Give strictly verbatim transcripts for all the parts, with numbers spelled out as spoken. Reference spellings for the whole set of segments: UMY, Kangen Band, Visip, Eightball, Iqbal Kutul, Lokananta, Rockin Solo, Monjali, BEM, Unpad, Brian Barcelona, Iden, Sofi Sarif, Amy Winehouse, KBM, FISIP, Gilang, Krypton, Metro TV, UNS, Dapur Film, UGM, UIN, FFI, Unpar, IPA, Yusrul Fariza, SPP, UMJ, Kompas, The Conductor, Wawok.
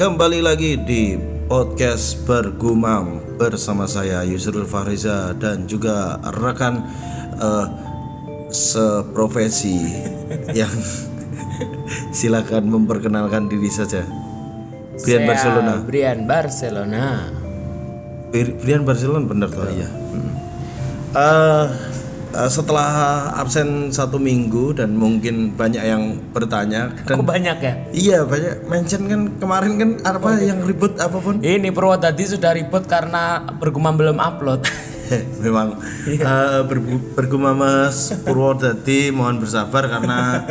Kembali lagi di podcast Bergumam bersama saya Yusrul Fariza dan juga rekan uh, seprofesi yang silakan memperkenalkan diri saja. Brian saya Barcelona. Brian Barcelona. Brian Barcelona benar tuh ya. Hmm. Uh, setelah absen satu minggu dan mungkin banyak yang bertanya dan oh, banyak ya? Iya banyak mention kan kemarin kan apa oh, yang ribut apapun. Ini Purwodhati sudah ribut karena Bergumam belum upload. Memang iya. uh, ber, Bergumam Mas Purwodhati mohon bersabar karena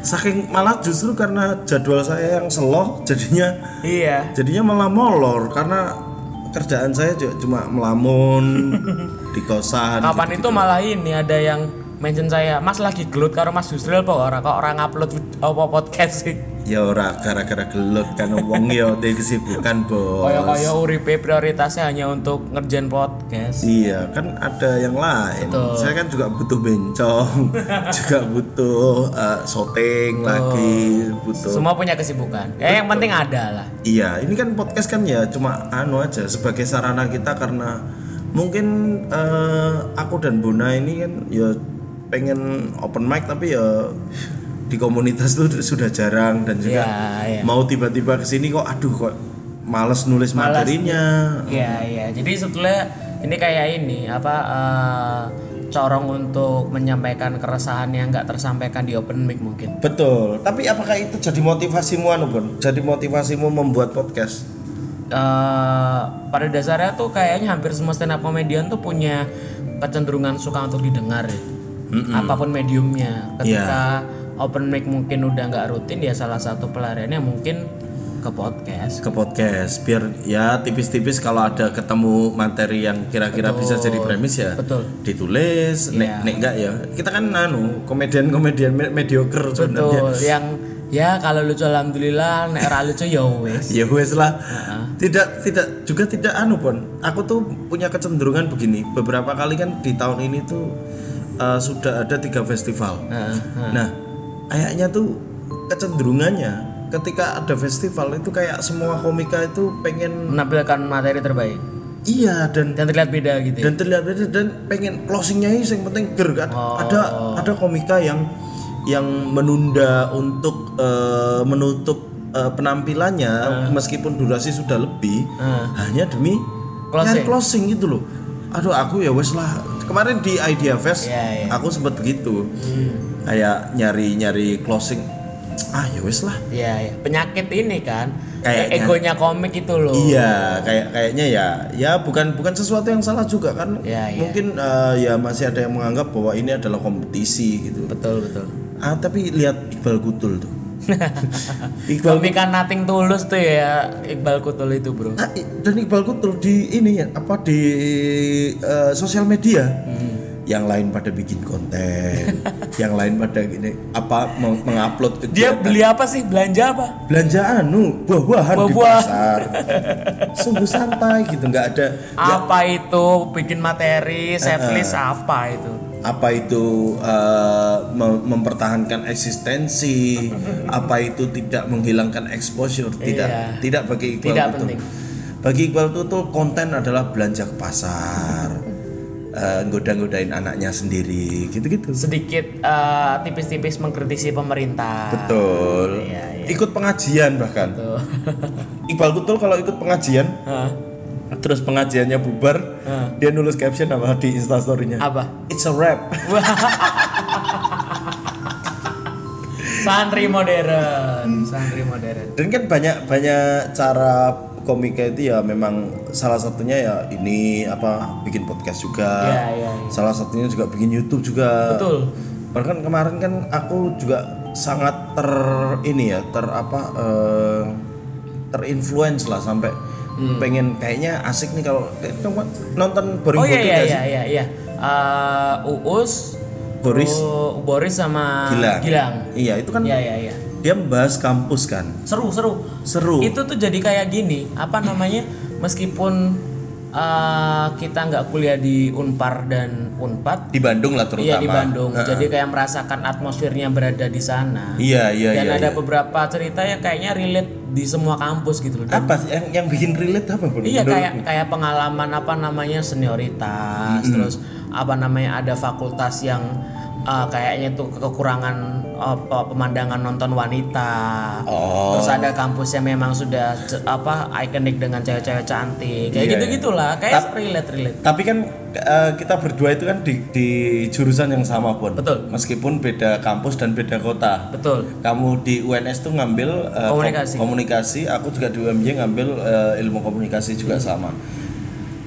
saking malah justru karena jadwal saya yang slow jadinya iya. Jadinya malah molor karena kerjaan saya cuma melamun di kosan. Kapan gitu, itu gitu. Malah ini ada yang mention saya, Mas lagi gelut karo Mas Yusril apa ora kok ora ngupload apa podcast sih? Ya ora gara-gara gelut kan wong ya de kesibukan, Bos. Kaya-kaya uripe prioritasnya hanya untuk ngerjain podcast. Iya, kan ada yang lain. Betul. Saya kan juga butuh bencong, juga butuh uh, syuting lagi, butuh. Semua punya kesibukan. Ya betul. Yang penting ada lah. Iya, ini kan podcast kan ya cuma anu aja sebagai sarana kita karena mungkin uh, aku dan Buna ini kan ya pengen open mic tapi ya di komunitas tuh sudah jarang dan juga ya, ya. Mau tiba-tiba kesini kok aduh kok males nulis malas materinya. Iya iya. Hmm. Jadi sebetulnya ini kayak ini apa uh, corong untuk menyampaikan keresahan yang nggak tersampaikan di open mic mungkin. Betul. Tapi apakah itu jadi motivasimu anu Bun? Jadi motivasimu membuat podcast? Uh, pada dasarnya tuh kayaknya hampir semua stand up komedian tuh punya kecenderungan suka untuk didengar ya. Mm-mm. Apapun mediumnya. Ketika yeah. open mic mungkin udah gak rutin ya salah satu pelariannya mungkin ke podcast. Ke podcast biar ya tipis-tipis kalau ada ketemu materi yang kira-kira betul. Bisa jadi premis ya betul. Ditulis yeah. Nek enggak ya kita kan anu komedian-komedian mediocre sebenarnya. Betul yang ya kalau lucu alhamdulillah, nek ora lucu ya wis. Ya wis lah. Uh-huh. Tidak tidak juga tidak anu pon. Aku tuh punya kecenderungan begini. Beberapa kali kan di tahun ini tuh uh, sudah ada tiga festival. Uh-huh. Nah, kayaknya tuh kecenderungannya ketika ada festival itu kayak semua komika itu pengen menampilkan materi terbaik. Iya dan dan terlihat beda gitu. Dan terlihat beda dan pengen closingnya itu yang penting ger kan. Oh. Ada ada komika yang yang menunda untuk uh, menutup uh, penampilannya uh. meskipun durasi sudah lebih uh. hanya demi closing. closing gitu loh. Aduh aku ya wes lah. Kemarin di Idea Fest yeah, yeah. aku sempet gitu. Hmm. Kayak nyari-nyari closing. Ah ya wes lah. Iya yeah, yeah. Penyakit ini kan kayaknya, egonya komik itu loh. Iya, kayak kayaknya ya. Ya bukan bukan sesuatu yang salah juga kan. Yeah, yeah. Mungkin uh, ya masih ada yang menganggap bahwa ini adalah kompetisi gitu. Betul betul. Ah tapi lihat Iqbal Kutul tuh. Iqbal kan nothing tulus tuh ya Iqbal Kutul itu bro. Nah, dan Iqbal Kutul di ini ya apa di uh, sosial media. Hmm. Yang lain pada bikin konten, yang lain pada gini apa meng- mengupload kegiatan. Dia beli apa sih belanja apa? Belanja anu buah-buahan buah-buah. Di pasar. Sungguh santai gitu nggak ada. Apa ya. Itu bikin materi setlist uh-huh. apa itu? Apa itu uh, mempertahankan eksistensi, apa itu tidak menghilangkan exposure, tidak iya. tidak bagi Iqbal tidak Kutul. Penting. Bagi Iqbal Kutul konten adalah belanja ke pasar, uh, goda-godain anaknya sendiri, gitu-gitu. Sedikit uh, tipis-tipis mengkritisi pemerintah. Betul. Iya, iya. Ikut pengajian bahkan. Iqbal Kutul kalau ikut pengajian, huh? Terus pengajiannya bubar, uh. dia nulis caption apa di Instastory-nya? Apa? It's a wrap. Santri modern, santri modern. Dan kan banyak banyak cara komika itu ya memang salah satunya ya ini apa bikin podcast juga. Yeah, yeah, yeah. Salah satunya juga bikin YouTube juga. Betul. Bahkan kemarin kan aku juga sangat ter ini ya ter apa uh, terinfluence lah sampai. Hmm. Pengen kayaknya asik nih kalau nonton Boring. Oh iya iya iya iya iya. Uh, Uus, Boris, uh, Boris sama Gilang. Gilang. Iya, itu kan. Iya iya iya. Dia membahas kampus kan. Seru seru. Seru. Itu tuh jadi kayak gini, apa namanya? Meskipun Uh, kita nggak kuliah di Unpar dan Unpad di Bandung lah terutama. Iya di Bandung. Uh-uh. Jadi kayak merasakan atmosfernya berada di sana. Iya iya. Dan iya, ada iya. beberapa cerita yang kayaknya relate di semua kampus gitu loh. Apa sih yang yang bikin relate apa? Iya kayak kayak pengalaman apa namanya senioritas, mm-hmm. terus apa namanya ada fakultas yang uh, kayaknya tuh kekurangan uh, pemandangan nonton wanita. Oh. Terus ada kampus yang memang sudah apa ikonik dengan cewek-cewek cantik. Kayak iya, gitu-gitulah, kayak Ta- relate-relate. Tapi kan uh, kita berdua itu kan di, di jurusan yang sama pun. Betul. Meskipun beda kampus dan beda kota. Betul. Kamu di U N S tuh ngambil uh, komunikasi. Kom- komunikasi, aku juga di U M J ngambil uh, ilmu komunikasi juga hmm. sama.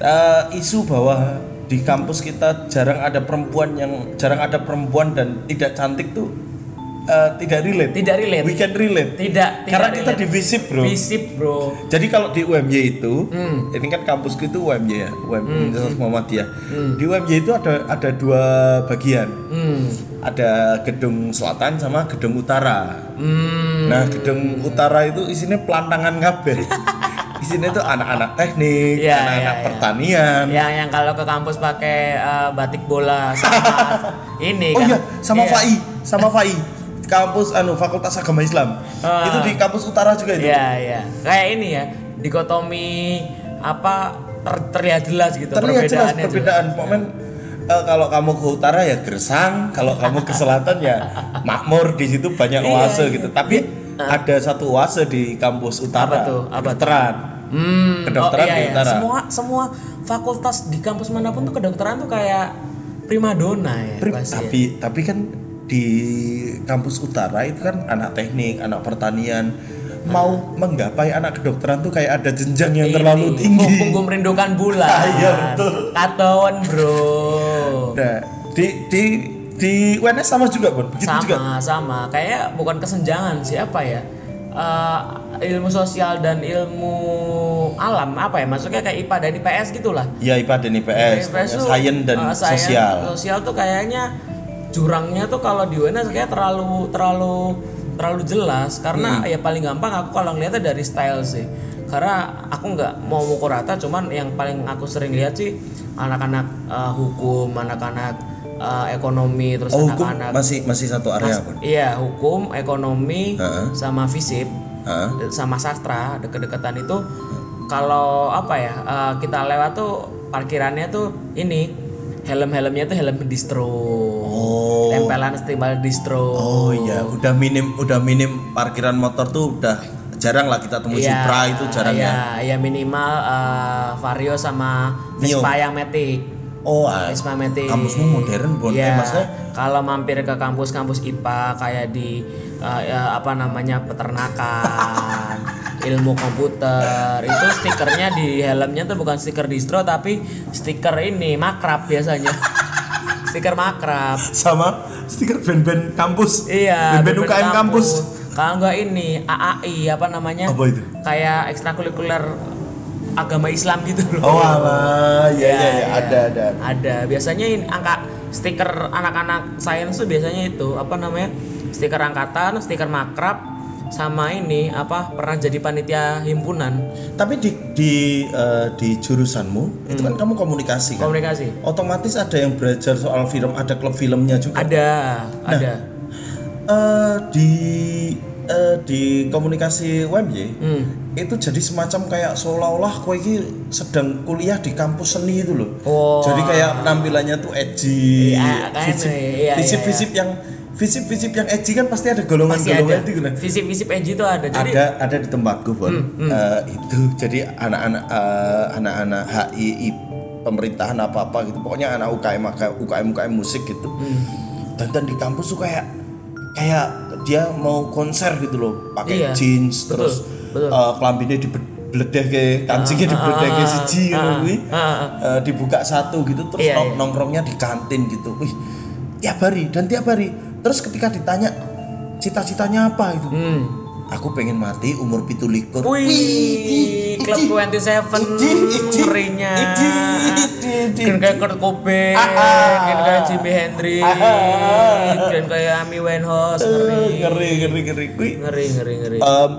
Uh, isu bahwa di kampus kita jarang ada perempuan yang jarang ada perempuan dan tidak cantik tuh uh, tidak relate. Tidak relate. We can relate. Tidak. Karena tidak kita relate. Di visip bro. Visip bro. Jadi kalau di U M Y itu, hmm. ini kan kampusku itu U M Y ya, U M Y hmm. Muhammadiyah. Hmm. Di U M Y itu ada ada dua bagian. Hmm. Ada gedung selatan sama gedung utara. Hmm. Nah gedung utara itu isinya pelantangan kabeh. Di sini tuh anak-anak teknik, ya, anak-anak ya, ya. pertanian. Ya, yang kalau ke kampus pakai uh, batik bola sama ini kan. Oh iya, sama iya. F A I, sama F A I. Kampus anu Fakultas Agama Islam. Uh, itu di kampus utara juga itu. Iya, iya. Kayak ini ya, dikotomi apa ter- terlihat jelas gitu terlihat perbedaannya. Jelas, perbedaan pokoknya uh, kalau kamu ke utara ya gersang, kalau kamu ke selatan ya makmur, di situ banyak oase iya, iya. gitu. Tapi iya. ada satu oase di kampus utara. Apa tuh? Apa kedokteran. Hmm, kedokteran oh, iya, iya. di utara. Semua semua fakultas di kampus manapun tuh kedokteran tuh kayak primadona ya. Prim, tapi ya. tapi kan di kampus utara itu kan anak teknik, anak pertanian hmm. mau menggapai anak kedokteran tuh kayak ada jenjang yang ini, terlalu tinggi. Punggung merindukan bulan. Iya betul. Katon, bro. Nah, di di di U N S sama juga pun begitu sama, juga sama kayak bukan kesenjangan sih apa ya uh, ilmu sosial dan ilmu alam apa ya maksudnya kayak I P A dan I P S gitulah ya I P A dan I P S, I P S itu, sains dan uh, sains, sosial sosial tuh kayaknya jurangnya tuh kalau di U N S kayak terlalu terlalu terlalu jelas karena hmm. ya paling gampang aku kalau ngeliatnya dari style sih karena aku nggak mau mukul rata cuman yang paling aku sering lihat sih anak-anak uh, hukum anak-anak Uh, ekonomi terus oh, anak-anak masih masih satu area mas, iya hukum ekonomi uh-huh. sama fisip uh-huh. sama sastra deket-deketan itu uh-huh. kalau apa ya uh, kita lewat tuh parkirannya tuh ini helm-helmnya tuh helm distro oh. tempelan stiker distro oh iya udah minim udah minim parkiran motor tuh udah jarang lah kita temui yeah, Supra itu jarangnya ya yeah, yeah, minimal uh, Vario sama Vespa yang Matic. Oh, Ismail kampusmu modern bon. Ya, eh, maksudnya kalau mampir ke kampus-kampus I P A kayak di uh, uh, apa namanya peternakan, ilmu komputer, itu stikernya di helmnya tuh bukan stiker distro tapi stiker ini makrab biasanya. Stiker makrab sama stiker band-band kampus. Iya, band-band U K M kampus. Kalau enggak ini A A I apa namanya? Apa itu? Kayak ekstrakurikuler agama Islam gitu loh. Oh alah, ya ya, ya, ya. ada ada. Ada. Biasanya ini angka stiker anak-anak sains tuh biasanya itu apa namanya? Stiker angkatan, stiker makrab sama ini apa pernah jadi panitia himpunan. Tapi di di uh, di jurusanmu hmm. itu kan kamu komunikasi kan? Komunikasi. Otomatis ada yang belajar soal film, ada klub filmnya juga. Ada, nah, ada. Uh, di Uh, di komunikasi U M Y hmm. itu jadi semacam kayak seolah-olah kowe iki sedang kuliah di kampus seni itu loh. Oh. Jadi kayak penampilannya tuh edgy, ya, visip, ya, visip-visip ya, ya. yang visip-visip yang edgy kan pasti ada golongan-golongan itu kan. Visip-visip edgy itu ada. Jadi ada ada di tempatku, Bon. Hmm, hmm. Uh, itu jadi anak-anak uh, anak-anak H I I pemerintahan apa-apa gitu. Pokoknya anak U K M U K M U K M musik gitu. Hmm. Dan, dan di kampus tuh kayak kayak dia mau konser gitu loh, pakai iya, jeans betul, terus betul. Uh, kelambinnya dibledehke, kancingnya dibledehke ah, siji ah, gitu kuwi. Ah, ah, uh, dibuka satu gitu terus iya, nong- iya. nongkrongnya di kantin gitu. Wih, tiap hari dan tiap hari. Terus ketika ditanya cita-citanya apa itu? Hmm. Aku pengen mati umur pitu likur. Wih, klub dua puluh tujuh ngerinya. Kan kayak Kurt Cobain, kan kayak Jimmy Hendrix, kan kayak Amy Winehouse, ngeri. Ngeri, ngeri, ngeri. Ngeri, ngeri, ngeri. Um,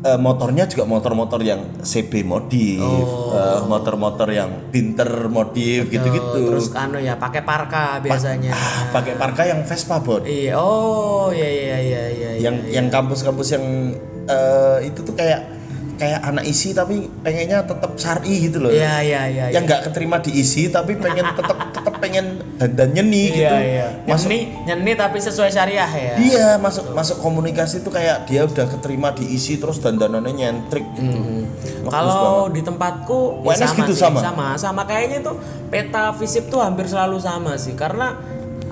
Uh, motornya juga motor-motor yang C B modif, oh. uh, motor-motor yang pinter modif. Betul. Gitu-gitu. Terus anu ya, pakai parka biasanya. Pa- ah, pakai parka yang Vespa Bot. Iya, oh iya iya iya iya. Yang iya. yang kampus-kampus yang uh, itu tuh kayak kayak anak I S I tapi pengennya tetap syar'i gitu loh. Iya iya iya. Yang enggak ya. keterima di I S I tapi pengen tetap tetap pengen dan nyeni gitu. Iya, iya. Masuk nyeni, nyeni tapi sesuai syariah ya. Iya, masuk Betul. masuk komunikasi itu kayak dia udah keterima di I S I terus dandanannya nyentrik gitu. Hmm. Kalau di tempatku ya sama, gitu sih, sama sama sama kayaknya tuh peta fisip tuh hampir selalu sama sih, karena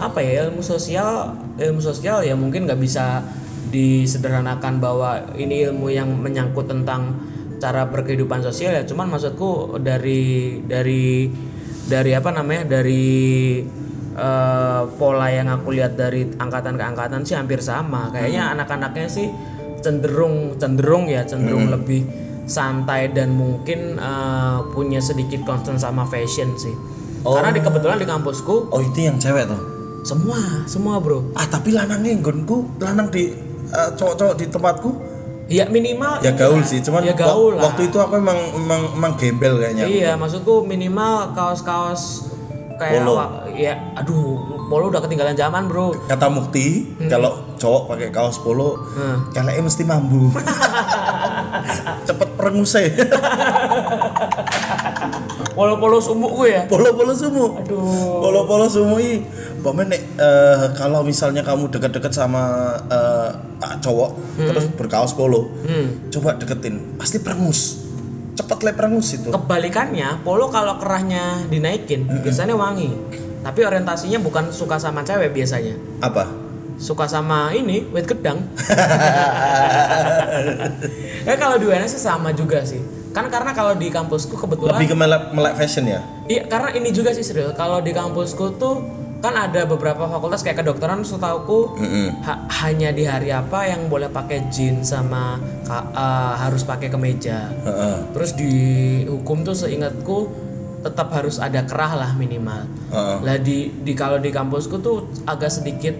apa ya, ilmu sosial ilmu sosial ya mungkin enggak bisa disederhanakan bahwa ini ilmu yang menyangkut tentang cara berkehidupan sosial ya, cuman maksudku dari dari dari apa namanya dari uh, pola yang aku lihat dari angkatan ke angkatan sih hampir sama kayaknya. hmm. Anak-anaknya sih cenderung cenderung ya cenderung hmm. lebih santai dan mungkin uh, punya sedikit concern sama fashion sih. oh. Karena di kebetulan di kampusku oh itu yang cewek tuh semua semua bro ah tapi lanangnya nggonku lanang di Uh, cowok-cowok di tempatku ya minimal ya gaul sih, cuman ya gaul w- waktu itu aku emang emang, emang gembel kayaknya. Iya aku. Maksudku minimal kaos-kaos kayak polo. Wa- ya aduh polo udah ketinggalan zaman bro. Kata Mukti hmm. kalau cowok pakai kaos polo hmm. kayaknya mesti mambu. Cepet perengusai. Polo-polo sumuk gue ya. Polo-polo sumuk. Aduh. Polo-polo sumuk i. Pokoknya nek uh, kalau misalnya kamu deket-deket sama uh, cowok hmm. terus berkaos polo, hmm. coba deketin, pasti perengus. Cepet le perengus itu. Kebalikannya, polo kalau kerahnya dinaikin, mm-hmm. biasanya wangi. Tapi orientasinya bukan suka sama cewek biasanya. Apa? Suka sama ini, wit gedang. Ya kalau di U N S sama juga sih. Kan karena kalau di kampusku kebetulan lebih ke melek fashion ya. Iya, karena ini juga sih serius. Kalau di kampusku tuh kan ada beberapa fakultas kayak kedokteran setauku mm-hmm. ha- hanya di hari apa yang boleh pakai jeans sama ka- uh, harus pakai kemeja. Uh-uh. Terus di hukum tuh seingatku tetap harus ada kerah lah minimal. Uh-uh. Lah di di kalau di kampusku tuh agak sedikit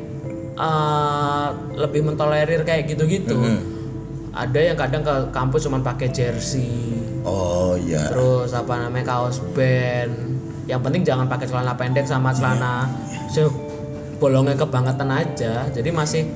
Uh, lebih mentolerir kayak gitu-gitu. Mm-hmm. Ada yang kadang ke kampus cuma pakai jersey. Oh iya. Yeah. Terus apa namanya kaos band. Yang penting jangan pakai celana pendek sama celana yeah. so, bolongnya kebangetan aja. Jadi masih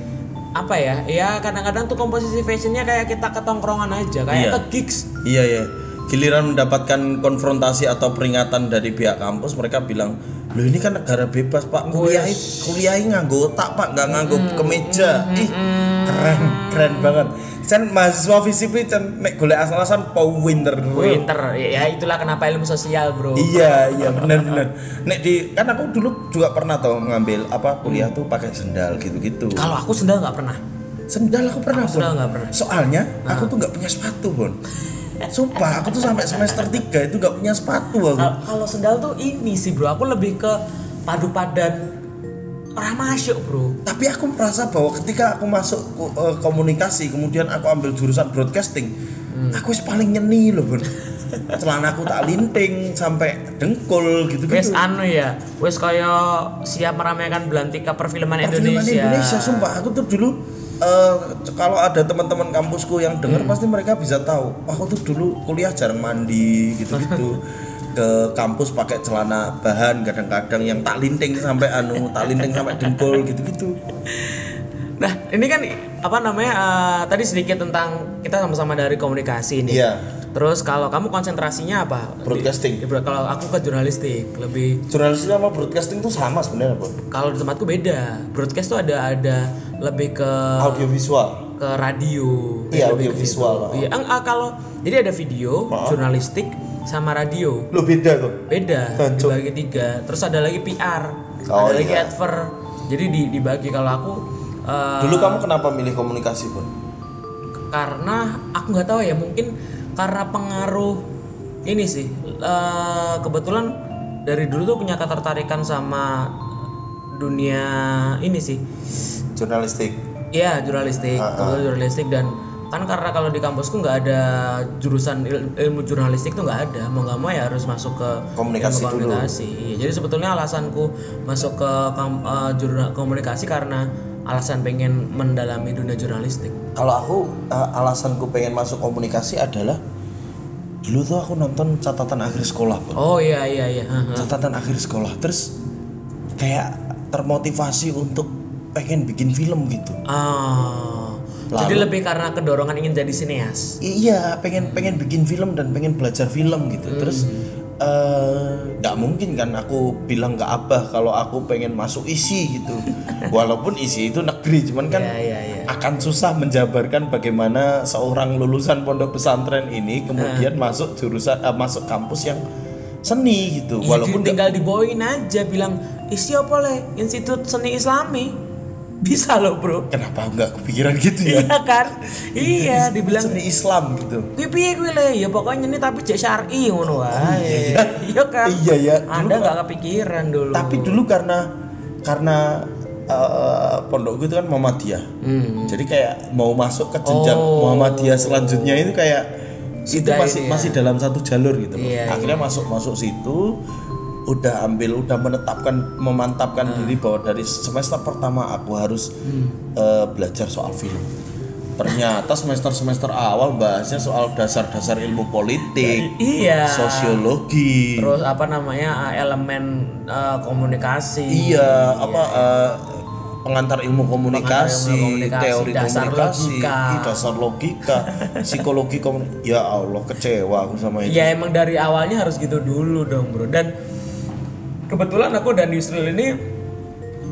apa ya? Ya kadang-kadang tuh komposisi fashionnya kayak kita ketongkrongan aja, kayak yeah. ke gigs. Iya yeah, iya. Yeah. Giliran mendapatkan konfrontasi atau peringatan dari pihak kampus, mereka bilang, loh ini kan negara bebas pak, kuliah kuliah nganggo otak pak, nggak nganggo mm, kemeja. mm, ih mm, keren keren banget kan mahasiswa fisip itu nek golek asal-asalan po winter winter ya itulah kenapa ilmu sosial bro. Iya iya benar-benar nek di kan aku dulu juga pernah tau ngambil apa kuliah tuh pakai sendal gitu-gitu. Kalau aku sendal nggak pernah sendal aku pernah aku sendal nggak pernah soalnya nah. aku tuh nggak punya sepatu Bon. Sumpah, aku tuh sampai semester tiga itu gak punya sepatu aku. Kalau sendal tuh ini sih bro, aku lebih ke padu padan orang masuk bro. Tapi aku merasa bahwa ketika aku masuk uh, komunikasi, kemudian aku ambil jurusan broadcasting, hmm. aku paling nyeni loh bro. Celana aku tak linting sampai dengkul gitu-gitu. Wes anu ya, wes kaya siap meramaikan belantika perfilman, perfilman Indonesia. Perfilman Indonesia, sumpah aku tuh dulu Uh, kalau ada teman-teman kampusku yang dengar hmm. pasti mereka bisa tahu. Aku tuh dulu kuliah jarang mandi gitu-gitu. Ke kampus pakai celana bahan kadang-kadang yang tak linting sampai anu, tak linting sampai dengkul gitu-gitu. Nah, ini kan apa namanya? Uh, tadi sedikit tentang kita sama-sama dari komunikasi ini. Iya. Terus kalau kamu konsentrasinya apa? Broadcasting. Di, di, kalau aku ke jurnalistik, lebih jurnalistik sama broadcasting tuh sama sebenarnya, Bro. Kalau di tempatku beda. Broadcast tuh ada ada lebih ke audiovisual, ke radio. Iya, audiovisual. Iya, ah, kalau jadi ada video, maaf. Jurnalistik sama radio. Loh beda tuh. Beda. Dibagi tiga. Terus ada lagi P R, oh, ada iya. lagi adver. Jadi di, dibagi kalau aku uh, dulu kamu kenapa milih komunikasi, Bun? Karena aku enggak tahu ya, mungkin karena pengaruh ini sih. Uh, kebetulan dari dulu tuh punya ketertarikan sama dunia ini sih. Jurnalistik. Iya, jurnalistik. Uh-huh. Jurnalistik dan kan karena kalau di kampusku nggak ada jurusan il- ilmu jurnalistik tuh nggak ada. Mau nggak mau ya harus masuk ke komunikasi, komunikasi. Dulu. Jadi sebetulnya alasanku masuk ke kam- uh, jurnal komunikasi karena alasan pengen mendalami dunia jurnalistik? Kalau aku, alasanku pengen masuk komunikasi adalah dulu tuh aku nonton Catatan Akhir Sekolah. Oh iya iya iya. Catatan Akhir Sekolah. Terus kayak termotivasi untuk pengen bikin film gitu. Oh. Lalu, jadi lebih karena kedorongan ingin jadi sineas. Iya, pengen pengen bikin film dan pengen belajar film gitu. Hmm. Terus nggak uh, mungkin kan aku bilang ke abah kalau aku pengen masuk I S I gitu, walaupun I S I itu negeri, cuman kan yeah, yeah, yeah. akan susah menjabarkan bagaimana seorang lulusan pondok pesantren ini kemudian uh. masuk jurusan uh, masuk kampus yang seni gitu, walaupun ya, tinggal diboin aja bilang I S I apa le, Institut Seni Islami. Bisa loh bro. Kenapa enggak kepikiran gitu ya? Iya kan? Iya, dibilang seni Islam gitu. Kuwi piye kuwi le? Ya pokoknya ini tapi jek syar'i ngono wae. Iya kan? Iya ya. Anda enggak kepikiran dulu. Tapi dulu karena karena uh, pondokku itu kan Muhammadiyah. Hmm. Jadi kayak mau masuk ke jenjang oh. Muhammadiyah selanjutnya itu kayak Sudah itu masih ya. masih dalam satu jalur gitu. Iya, akhirnya iya. masuk-masuk situ udah ambil, udah menetapkan, memantapkan ah. diri bahwa dari semester pertama aku harus hmm. uh, belajar soal film. Ternyata semester-semester awal bahasnya soal dasar-dasar ilmu politik, iya. sosiologi, terus apa namanya elemen uh, komunikasi, iya, iya apa iya. Uh, pengantar ilmu komunikasi, pengantar ilmu komunikasi, teori dasar komunikasi, logika. Ih, dasar logika, psikologi komunikasi. Ya Allah, kecewa aku sama itu. Ya emang dari awalnya harus gitu dulu dong bro. Dan kebetulan aku dan Yusril ini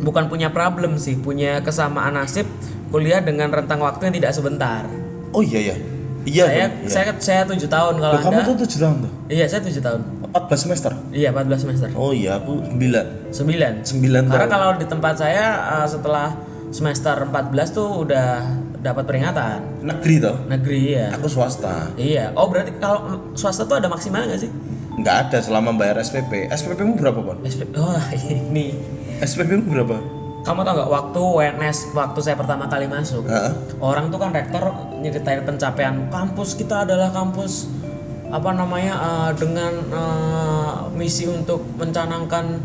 bukan punya problem sih, punya kesamaan nasib kuliah dengan rentang waktu yang tidak sebentar. Oh iya ya. Iya. Saya dong, iya. saya saya tujuh tahun kalau Loh, Anda. Kamu tuh tujuh tahun tuh? Iya, saya tujuh tahun. empat belas semester? Iya, empat belas semester. Oh iya, aku sembilan. sembilan. sembilan. Karena tahun. Kalau di tempat saya setelah semester empat belas tuh udah dapat peringatan. Negeri toh? Negeri ya. Aku swasta. Iya. Oh, berarti kalau swasta tuh ada maksimal enggak sih? Enggak ada selama bayar S P P. S P P-mu berapa, Pon? S P P. Oh, ini. S P P-mu berapa? Kamu tau gak waktu U N S, waktu saya pertama kali masuk uh-huh. orang tuh kan rektor nyeritain pencapaian kampus kita adalah kampus apa namanya uh, dengan uh, misi untuk mencanangkan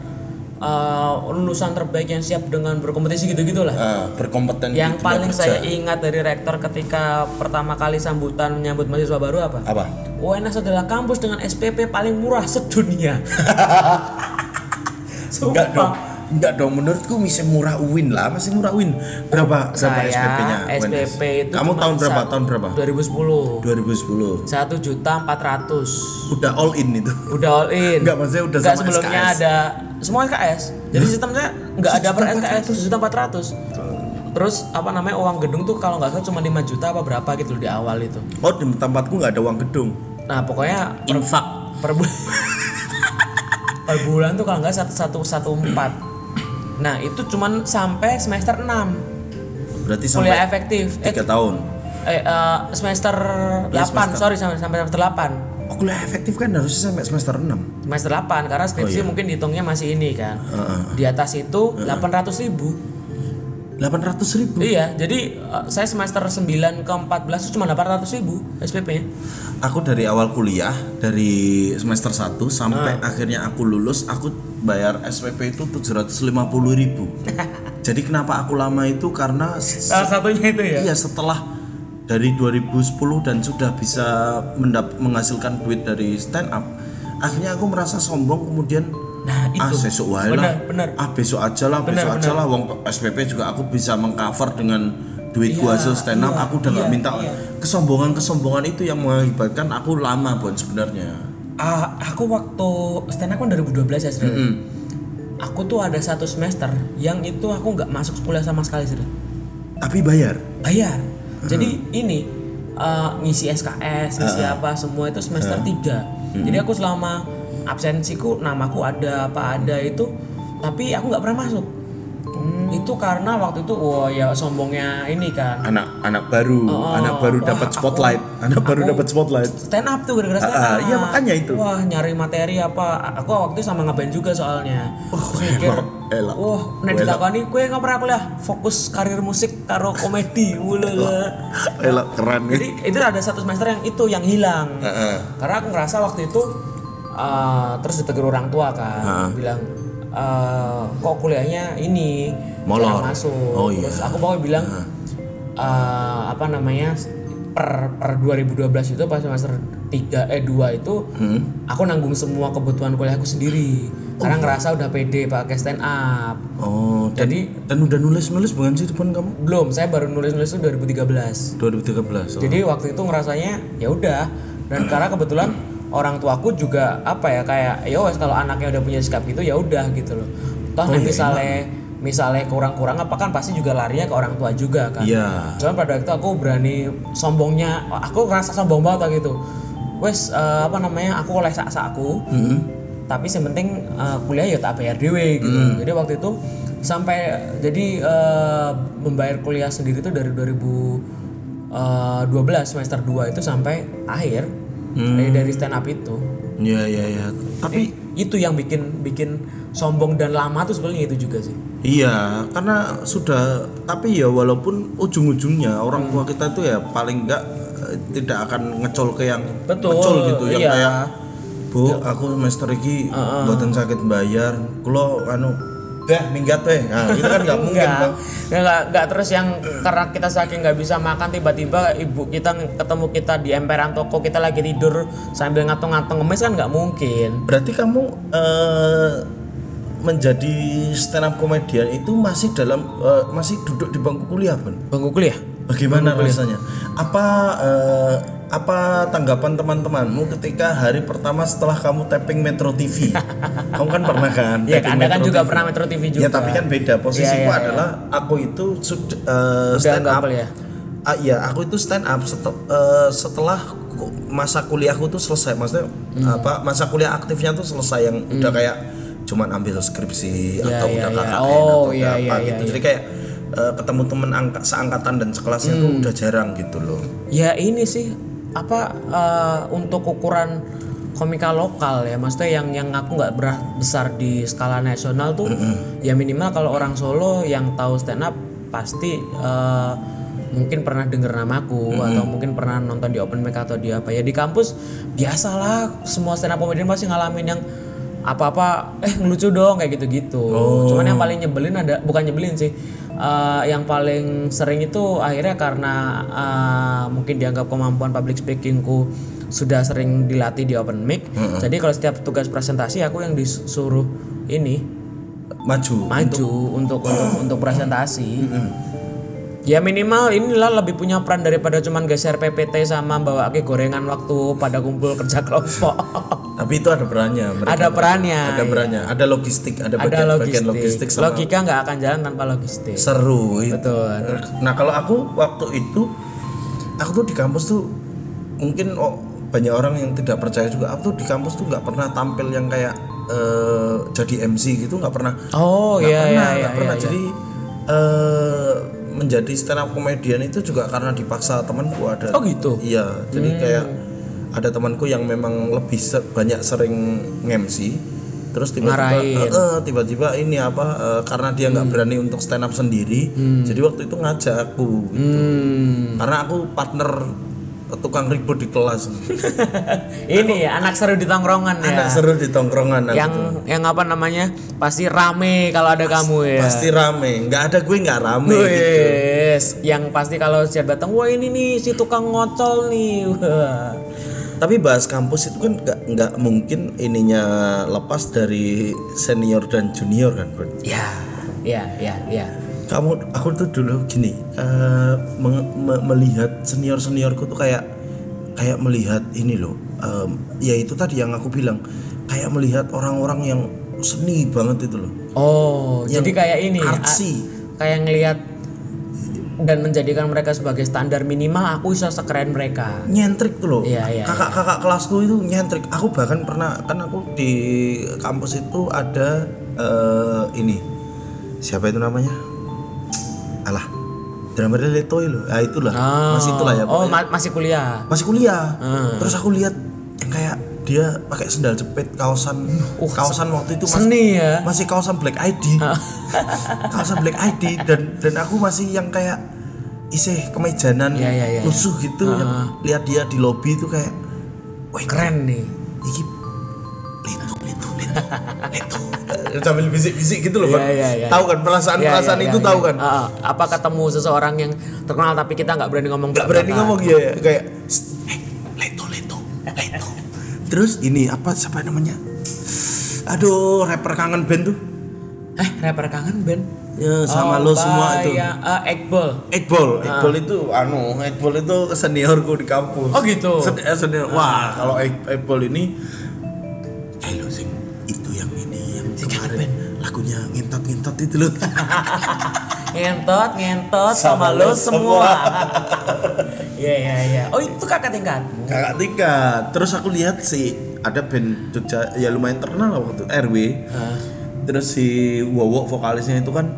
uh, lulusan terbaik yang siap dengan berkompetisi gitu-gitulah uh, berkompeten yang paling saya ingat dari rektor ketika pertama kali sambutan menyambut mahasiswa baru apa? Apa? U N S adalah kampus dengan S P P paling murah sedunia. Sumpah. Enggak dong, menurutku masih murah U I N lah, masih murah U I N. Berapa berapa S P P-nya? S P P itu kamu tahun berapa? Tahun berapa? dua ribu sepuluh. dua ribu sepuluh. satu juta empat ratus ribu. Udah all in itu. Udah all in. Enggak, maksudnya udah enggak, sama sebelumnya S K S. Ada semua S K S. Jadi sistemnya enggak ada per S K S satu juta empat ratus ribu. Terus apa namanya uang gedung tuh kalau enggak salah cuma lima juta apa berapa gitu di awal itu. Oh, di tempatku enggak ada uang gedung. Nah, pokoknya infak per, per bulan. Per bulan tuh kalau enggak satu satu satu empat. Nah itu cuman sampai semester enam. Berarti sampai kuliah efektif tiga tahun. Eh uh, semester kuliah delapan, semester. sorry sampai sampai semester delapan. Oh, kuliah efektif kan harusnya sampai semester enam. Semester delapan karena skripsi oh, iya. mungkin dihitungnya masih ini kan. Uh, uh. Di atas itu uh, uh. delapan ratus ribu. delapan ratus ribu? Iya, jadi uh, saya semester sembilan ke empat belas cuma delapan ratus ribu S P P-nya. Aku dari awal kuliah, dari semester satu sampai uh. akhirnya aku lulus, aku bayar S P P itu tujuh ratus lima puluh ribu. Jadi kenapa aku lama itu karena salah satunya itu ya? Iya, setelah dari dua ribu sepuluh dan sudah bisa mendap- menghasilkan duit dari stand up, akhirnya aku merasa sombong kemudian. Nah itu ah, besok lah, ah besok aja lah, besok aja lah. Wong S P P juga aku bisa mengcover dengan duit gua hasil stand up. Aku udah nggak minta kesombongan-kesombongan itu yang mengakibatkan aku lama pun sebenarnya. Ah, aku waktu stand up kan dua ribu dua belas ya sih. Mm-hmm. Aku tuh ada satu semester yang itu aku nggak masuk kuliah sama sekali sih. Tapi bayar. Bayar. Uh-huh. Jadi ini uh, ngisi S K S, ngisi uh-huh. apa semua itu semester uh-huh. tiga. Mm-hmm. Jadi aku selama absensiku, namaku ada apa ada itu, tapi aku nggak pernah masuk. Hmm. Itu karena waktu itu, wah wow, ya sombongnya ini kan. Anak anak baru, oh, anak baru dapat spotlight, aku, anak baru dapat spotlight. Stand up tuh gara-gara stand up. Iya makanya itu. Wah nyari materi apa? Aku waktu itu sama ngapain juga soalnya. Oh, mikir, elak. Wah, nek dilakoni kowe enggak pernah kuliah, fokus karir musik karo komedi. Ulala. Elak keren. Jadi itu ada satu semester yang itu yang hilang. Uh-uh. Karena aku ngerasa waktu itu. Uh, terus ditegur orang tua kan, uh-huh. bilang e, uh, kok kuliahnya ini molor masuk. Oh, iya. Terus aku bawa bilang uh. Uh, apa namanya per per dua ribu dua belas itu pas semester tiga eh dua itu hmm? aku nanggung semua kebutuhan kuliah aku sendiri. Oh. Karena ngerasa udah pede pakai stand up. Oh, jadi dan, dan udah nulis-nulis bukan sih teman kamu? Belum, saya baru nulis-nulis itu dua ribu tiga belas. dua ribu tiga belas. Oh. Jadi waktu itu ngerasanya ya udah, dan karena kebetulan orang tuaku juga apa ya kayak ya wes kalau anaknya udah punya sikap gitu ya udah gitu loh. Toh oh, nanti ya, misalnya emang. misalnya kurang-kurang apa kan pasti juga larinya ke orang tua juga kan. Iya. Cuman pada waktu itu aku berani sombongnya, aku ngerasa sombong banget gitu. Wes uh, apa namanya? Aku oleh sak-sakku. Heeh. Mm-hmm. Tapi yang penting uh, kuliah ya tak bayar dewe gitu. Mm. Jadi waktu itu sampai jadi uh, membayar kuliah sendiri itu dari dua ribu dua belas semester dua itu sampai akhir mm. dari, dari stand up itu. Iya iya iya. Tapi eh, itu yang bikin bikin sombong dan lama tuh sebenarnya itu juga sih. Iya, karena sudah tapi ya walaupun ujung-ujungnya orang tua kita tuh ya paling enggak tidak akan ngecol ke yang betul, ngecol gitu yang iya. kayak Bu, aku semester iki uh-uh. mboten saged bayar. Kulo anu dah minggat weh. Nah, itu kan enggak mungkin, Bang. Enggak enggak terus yang karena kita saking enggak bisa makan tiba-tiba ibu kita ketemu kita di emperan toko kita lagi tidur sambil ngatong-ngatong ngemis kan enggak mungkin. Berarti kamu uh, menjadi stand up komedian itu masih dalam uh, masih duduk di bangku kuliah, Bang. Bangku kuliah. Bagaimana bangku rasanya? Kuliah. Apa uh, apa tanggapan teman-temanmu ketika hari pertama setelah kamu tapping Metro T V? Kamu kan pernah kan? Iya, Anda kan juga T V. Pernah Metro T V juga. Ya, tapi kan beda. Posisiku ya, ya, adalah ya. aku itu uh, stand up. Ya? Uh, ya, aku itu stand up setel, uh, setelah masa kuliahku tuh selesai. Maksudnya hmm. apa? Masa kuliah aktifnya tuh selesai yang hmm. udah kayak cuman ambil skripsi ya, atau ya, udah K K N ya. oh, atau ya, apa ya, gitu. Ya, Jadi kayak uh, ketemu teman angka, seangkatan dan sekelasnya hmm. tuh udah jarang gitu loh. Ya ini sih apa uh, untuk ukuran komika lokal ya maksudnya yang yang aku nggak berat besar di skala nasional tuh mm-hmm. ya minimal kalau orang Solo yang tahu stand up pasti uh, mungkin pernah denger namaku mm-hmm. atau mungkin pernah nonton di open mic atau di apa ya di kampus biasalah semua stand up comedian pasti ngalamin yang apa-apa eh ngelucu dong kayak gitu-gitu. Oh. Cuman yang paling nyebelin ada bukan nyebelin sih. Uh, yang paling sering itu akhirnya karena uh, mungkin dianggap kemampuan public speakingku sudah sering dilatih di open mic. Mm-hmm. Jadi kalau setiap tugas presentasi aku yang disuruh ini maju maju untuk untuk untuk, untuk presentasi. Mm-hmm. Ya minimal inilah lebih punya peran daripada cuman geser P P T sama bawa ke gorengan waktu pada kumpul kerja kelompok. Tapi itu ada perannya. Ada perannya. Ada perannya. Iya. Ada logistik. Ada bagian-bagian logistik. Bagian logistik sama logika nggak akan jalan tanpa logistik. Seru. Itu. Betul. Nah kalau aku waktu itu, aku tuh di kampus tuh mungkin oh, banyak orang yang tidak percaya juga. Aku tuh di kampus tuh nggak pernah tampil yang kayak uh, jadi M C gitu nggak pernah. Oh iya iya. Nggak pernah. Iya, gak iya, pernah. Iya, jadi uh, menjadi stand up komedian itu juga karena dipaksa temanku ada. Oh gitu. Iya. Jadi hmm. kayak ada temanku yang memang lebih ser- banyak sering nge-M C terus tiba-tiba eh, eh, tiba-tiba ini apa eh, karena dia nggak hmm. berani untuk stand up sendiri hmm. jadi waktu itu ngajak aku gitu. hmm. Karena aku partner tukang ribut di kelas ini aku, ya anak seru di tongkrongan ya anak seru di tongkrongan yang gitu. Yang apa namanya pasti rame kalau ada Pas, kamu ya pasti rame nggak ada gue nggak rame Wee. Gitu yang pasti kalau siap datang wah ini nih si tukang ngocol nih. Tapi bahas kampus itu kan nggak nggak mungkin ininya lepas dari senior dan junior kan bro? Ya, ya, ya, ya. Kamu, aku tuh dulu gini uh, me- me- melihat senior seniorku tuh kayak kayak melihat ini loh, um, ya itu tadi yang aku bilang kayak melihat orang-orang yang seni banget itu loh. Oh, yang jadi kayak ini, artsy. A- kayak ngelihat. Dan menjadikan mereka sebagai standar minimal aku bisa sekeren mereka. Nyentrik tuh loh. Iya, iya, kakak-kakak iya. kelasku itu nyentrik. Aku bahkan pernah kan aku di kampus itu ada uh, ini siapa itu namanya? Alah, drama Leto loh. Ah itulah. Oh. Masih itulah ya. Pokoknya. Oh ma- masih kuliah. Masih kuliah. Hmm. Terus aku lihat yang kayak dia pakai sendal jepit kaosan uh, kaosan waktu itu masih seni ya? Masih kaosan Black I D uh. kaosan Black I D dan dan aku masih yang kayak isih kemejanan yeah, yeah, yeah, lusuh yeah. gitu uh. Lihat dia di lobby itu kayak wah keren nih iki Leto Leto Leto Leto sambil bisik-bisik gitu loh kan. Yeah, yeah, yeah. Tahu kan perasaan-perasaan yeah, yeah, yeah, itu yeah, tahu yeah. kan. Uh, apa ketemu seseorang yang terkenal tapi kita enggak berani ngomong. Enggak berani ngomong ya, ya. Kayak hey, leto leto leto. Terus ini apa siapa namanya? Aduh, rapper Kangen Band tuh. Eh, rapper Kangen Band. Ya, sama oh, lo semua itu. Ya, uh, Eightball. Eightball. Eightball uh. itu anu, Eightball itu seniorku di kampus. Oh gitu. Sen- senior. Wah, uh. kalau Eightball ini eh lo sing itu yang ini yang kemarin lagunya ngentot-ngentot itu lo. Ngentot-ngentot sama, sama lo semua. Iya iya iya. Oh, itu kakak tingkat. Kakak tingkat. Terus aku lihat si ada band Jogja ya lumayan terkenal waktu R W. Uh. Terus si Wawok vokalisnya itu kan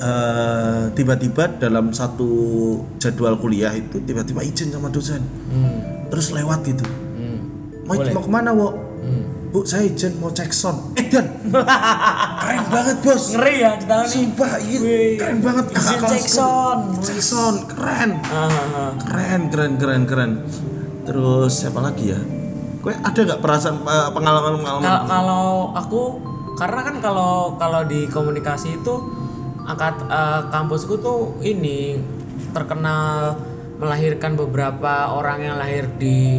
uh, tiba-tiba dalam satu jadwal kuliah itu tiba-tiba izin sama dosen hmm. terus lewat gitu hmm. mau, mau kemana Wok? Hmm. Bu saya izin mau cek sound Iden keren banget bos ngeri ya di tahun ini sumpah keren banget izin cek sound cek sound keren uh-huh. keren keren keren keren terus siapa lagi ya? Gue ada gak perasaan pengalaman-pengalaman? Kal- kalau aku karena kan kalau kalau di komunikasi itu angkat uh, kampusku tuh ini terkenal melahirkan beberapa orang yang lahir di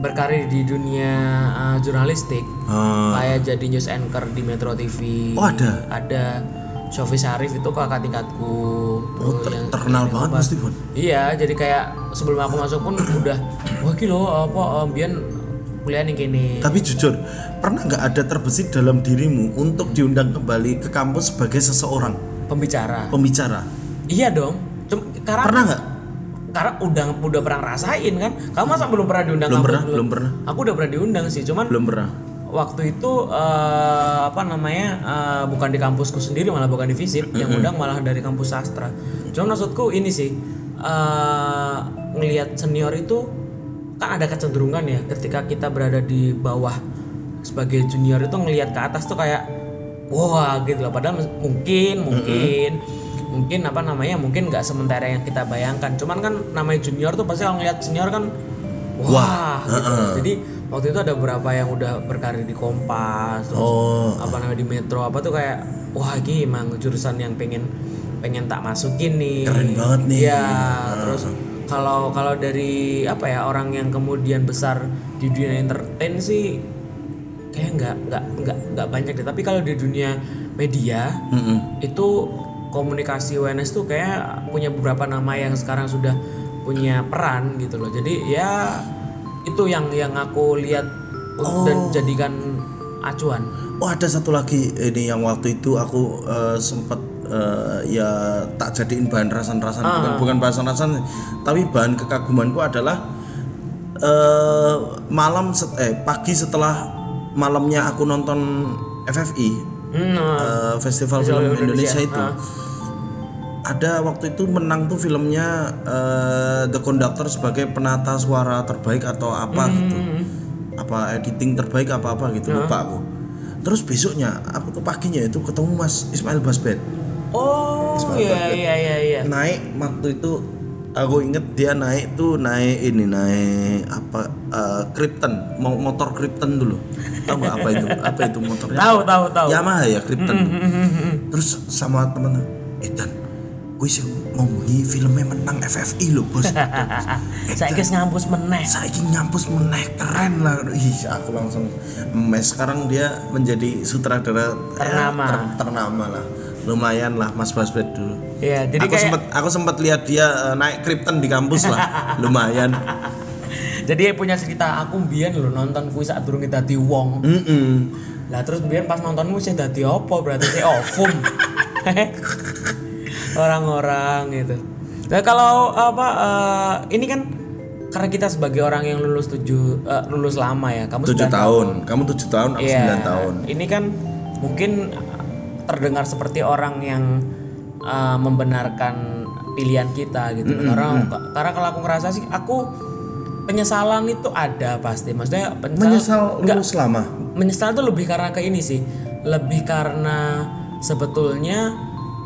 berkarir di dunia uh, jurnalistik hmm. kayak jadi news anchor di Metro T V. Oh ada. Ada Sofi Sarif itu kakak tingkatku. Oh ter- terkenal banget pasti pun. Iya jadi kayak sebelum aku masuk pun udah wah gilo apa ambian kuliah nih kini. Tapi jujur pernah nggak ada terbesit dalam dirimu untuk diundang kembali ke kampus sebagai seseorang pembicara? Pembicara. Iya dong. Cuma, karena pernah nggak? Karena udah udah pernah rasain kan. Kamu masa belum pernah diundang? Belum pernah. Belum pernah. Aku udah pernah diundang sih, cuman belum pernah. Waktu itu uh, apa namanya uh, bukan di kampusku sendiri malah bukan di visit, mm-hmm. yang undang malah dari kampus sastra. Cuman maksudku ini sih uh, ngelihat senior itu kan ada kecenderungan ya ketika kita berada di bawah sebagai junior itu ngelihat ke atas tuh kayak wah gitu loh padahal mungkin mungkin mm-hmm. mungkin apa namanya mungkin nggak sementara yang kita bayangkan cuman kan namanya junior tuh pasti kalau ngelihat senior kan wah, wah gitu uh-uh. Jadi waktu itu ada beberapa yang udah berkarir di Kompas terus oh. apa namanya di Metro apa tuh kayak wah ini emang jurusan yang pengen pengen tak masukin nih keren banget nih ya uh. Terus kalau kalau dari apa ya orang yang kemudian besar di dunia entertain sih kayak nggak nggak nggak nggak banyak deh tapi kalau di dunia media mm-hmm. itu komunikasi U N S tuh kayak punya beberapa nama yang sekarang sudah punya peran gitu loh jadi ya itu yang yang aku lihat oh. dan jadikan acuan. Oh ada satu lagi ini yang waktu itu aku uh, sempat uh, ya tak jadiin bahan rasan-rasan ah. bukan bukan bahan-rasan tapi bahan kekagumanku adalah uh, malam set, eh pagi setelah malamnya aku nonton F F I hmm, uh, Festival Film Indonesia, Indonesia itu ah. ada waktu itu menang tuh filmnya uh, The Conductor sebagai penata suara terbaik atau apa hmm. gitu apa editing terbaik apa-apa gitu ah. lupa aku terus besoknya aku tuh paginya itu ketemu Mas Ismail Basbeth oh Ismail iya, Basbeth. iya iya iya naik waktu itu aku inget dia naik tuh naik ini naik apa uh, Krypton mau motor Krypton dulu tahu nggak apa itu apa itu motornya tahu tahu tahu Yamaha ya Krypton terus sama temen Iden gue sih mau bunyi filmnya menang F F I loh bos saya kis ngampus meneh saya kis ngampus meneh keren lah ih aku langsung mes sekarang dia menjadi sutradara ternama eh, ter, ternama lah lumayan lah Mas Basbeth dulu. Iya, jadi aku kayak sempet, aku sempat lihat dia uh, naik Krypton di kampus lah. Lumayan. Jadi punya cerita aku mbiyen lho nonton kuwi sak durunge dadi wong. Heeh. Lah terus mbiyen pas nontonmu sih dadi apa berarti sih ovum. Orang-orang gitu. Nah, kalau apa uh, ini kan karena kita sebagai orang yang lulus tujuh uh, lulus lama ya. Kamu tujuh tahun. tahun. Kamu tujuh tahun, aku yeah. sembilan tahun. Ini kan mungkin terdengar seperti orang yang uh, membenarkan pilihan kita gitu. Mm-hmm. Karena karena kalau aku ngerasa sih aku penyesalan itu ada pasti. Maksudnya penyesal, menyesal lulus lama. Menyesal itu lebih karena ke ini sih. Lebih karena sebetulnya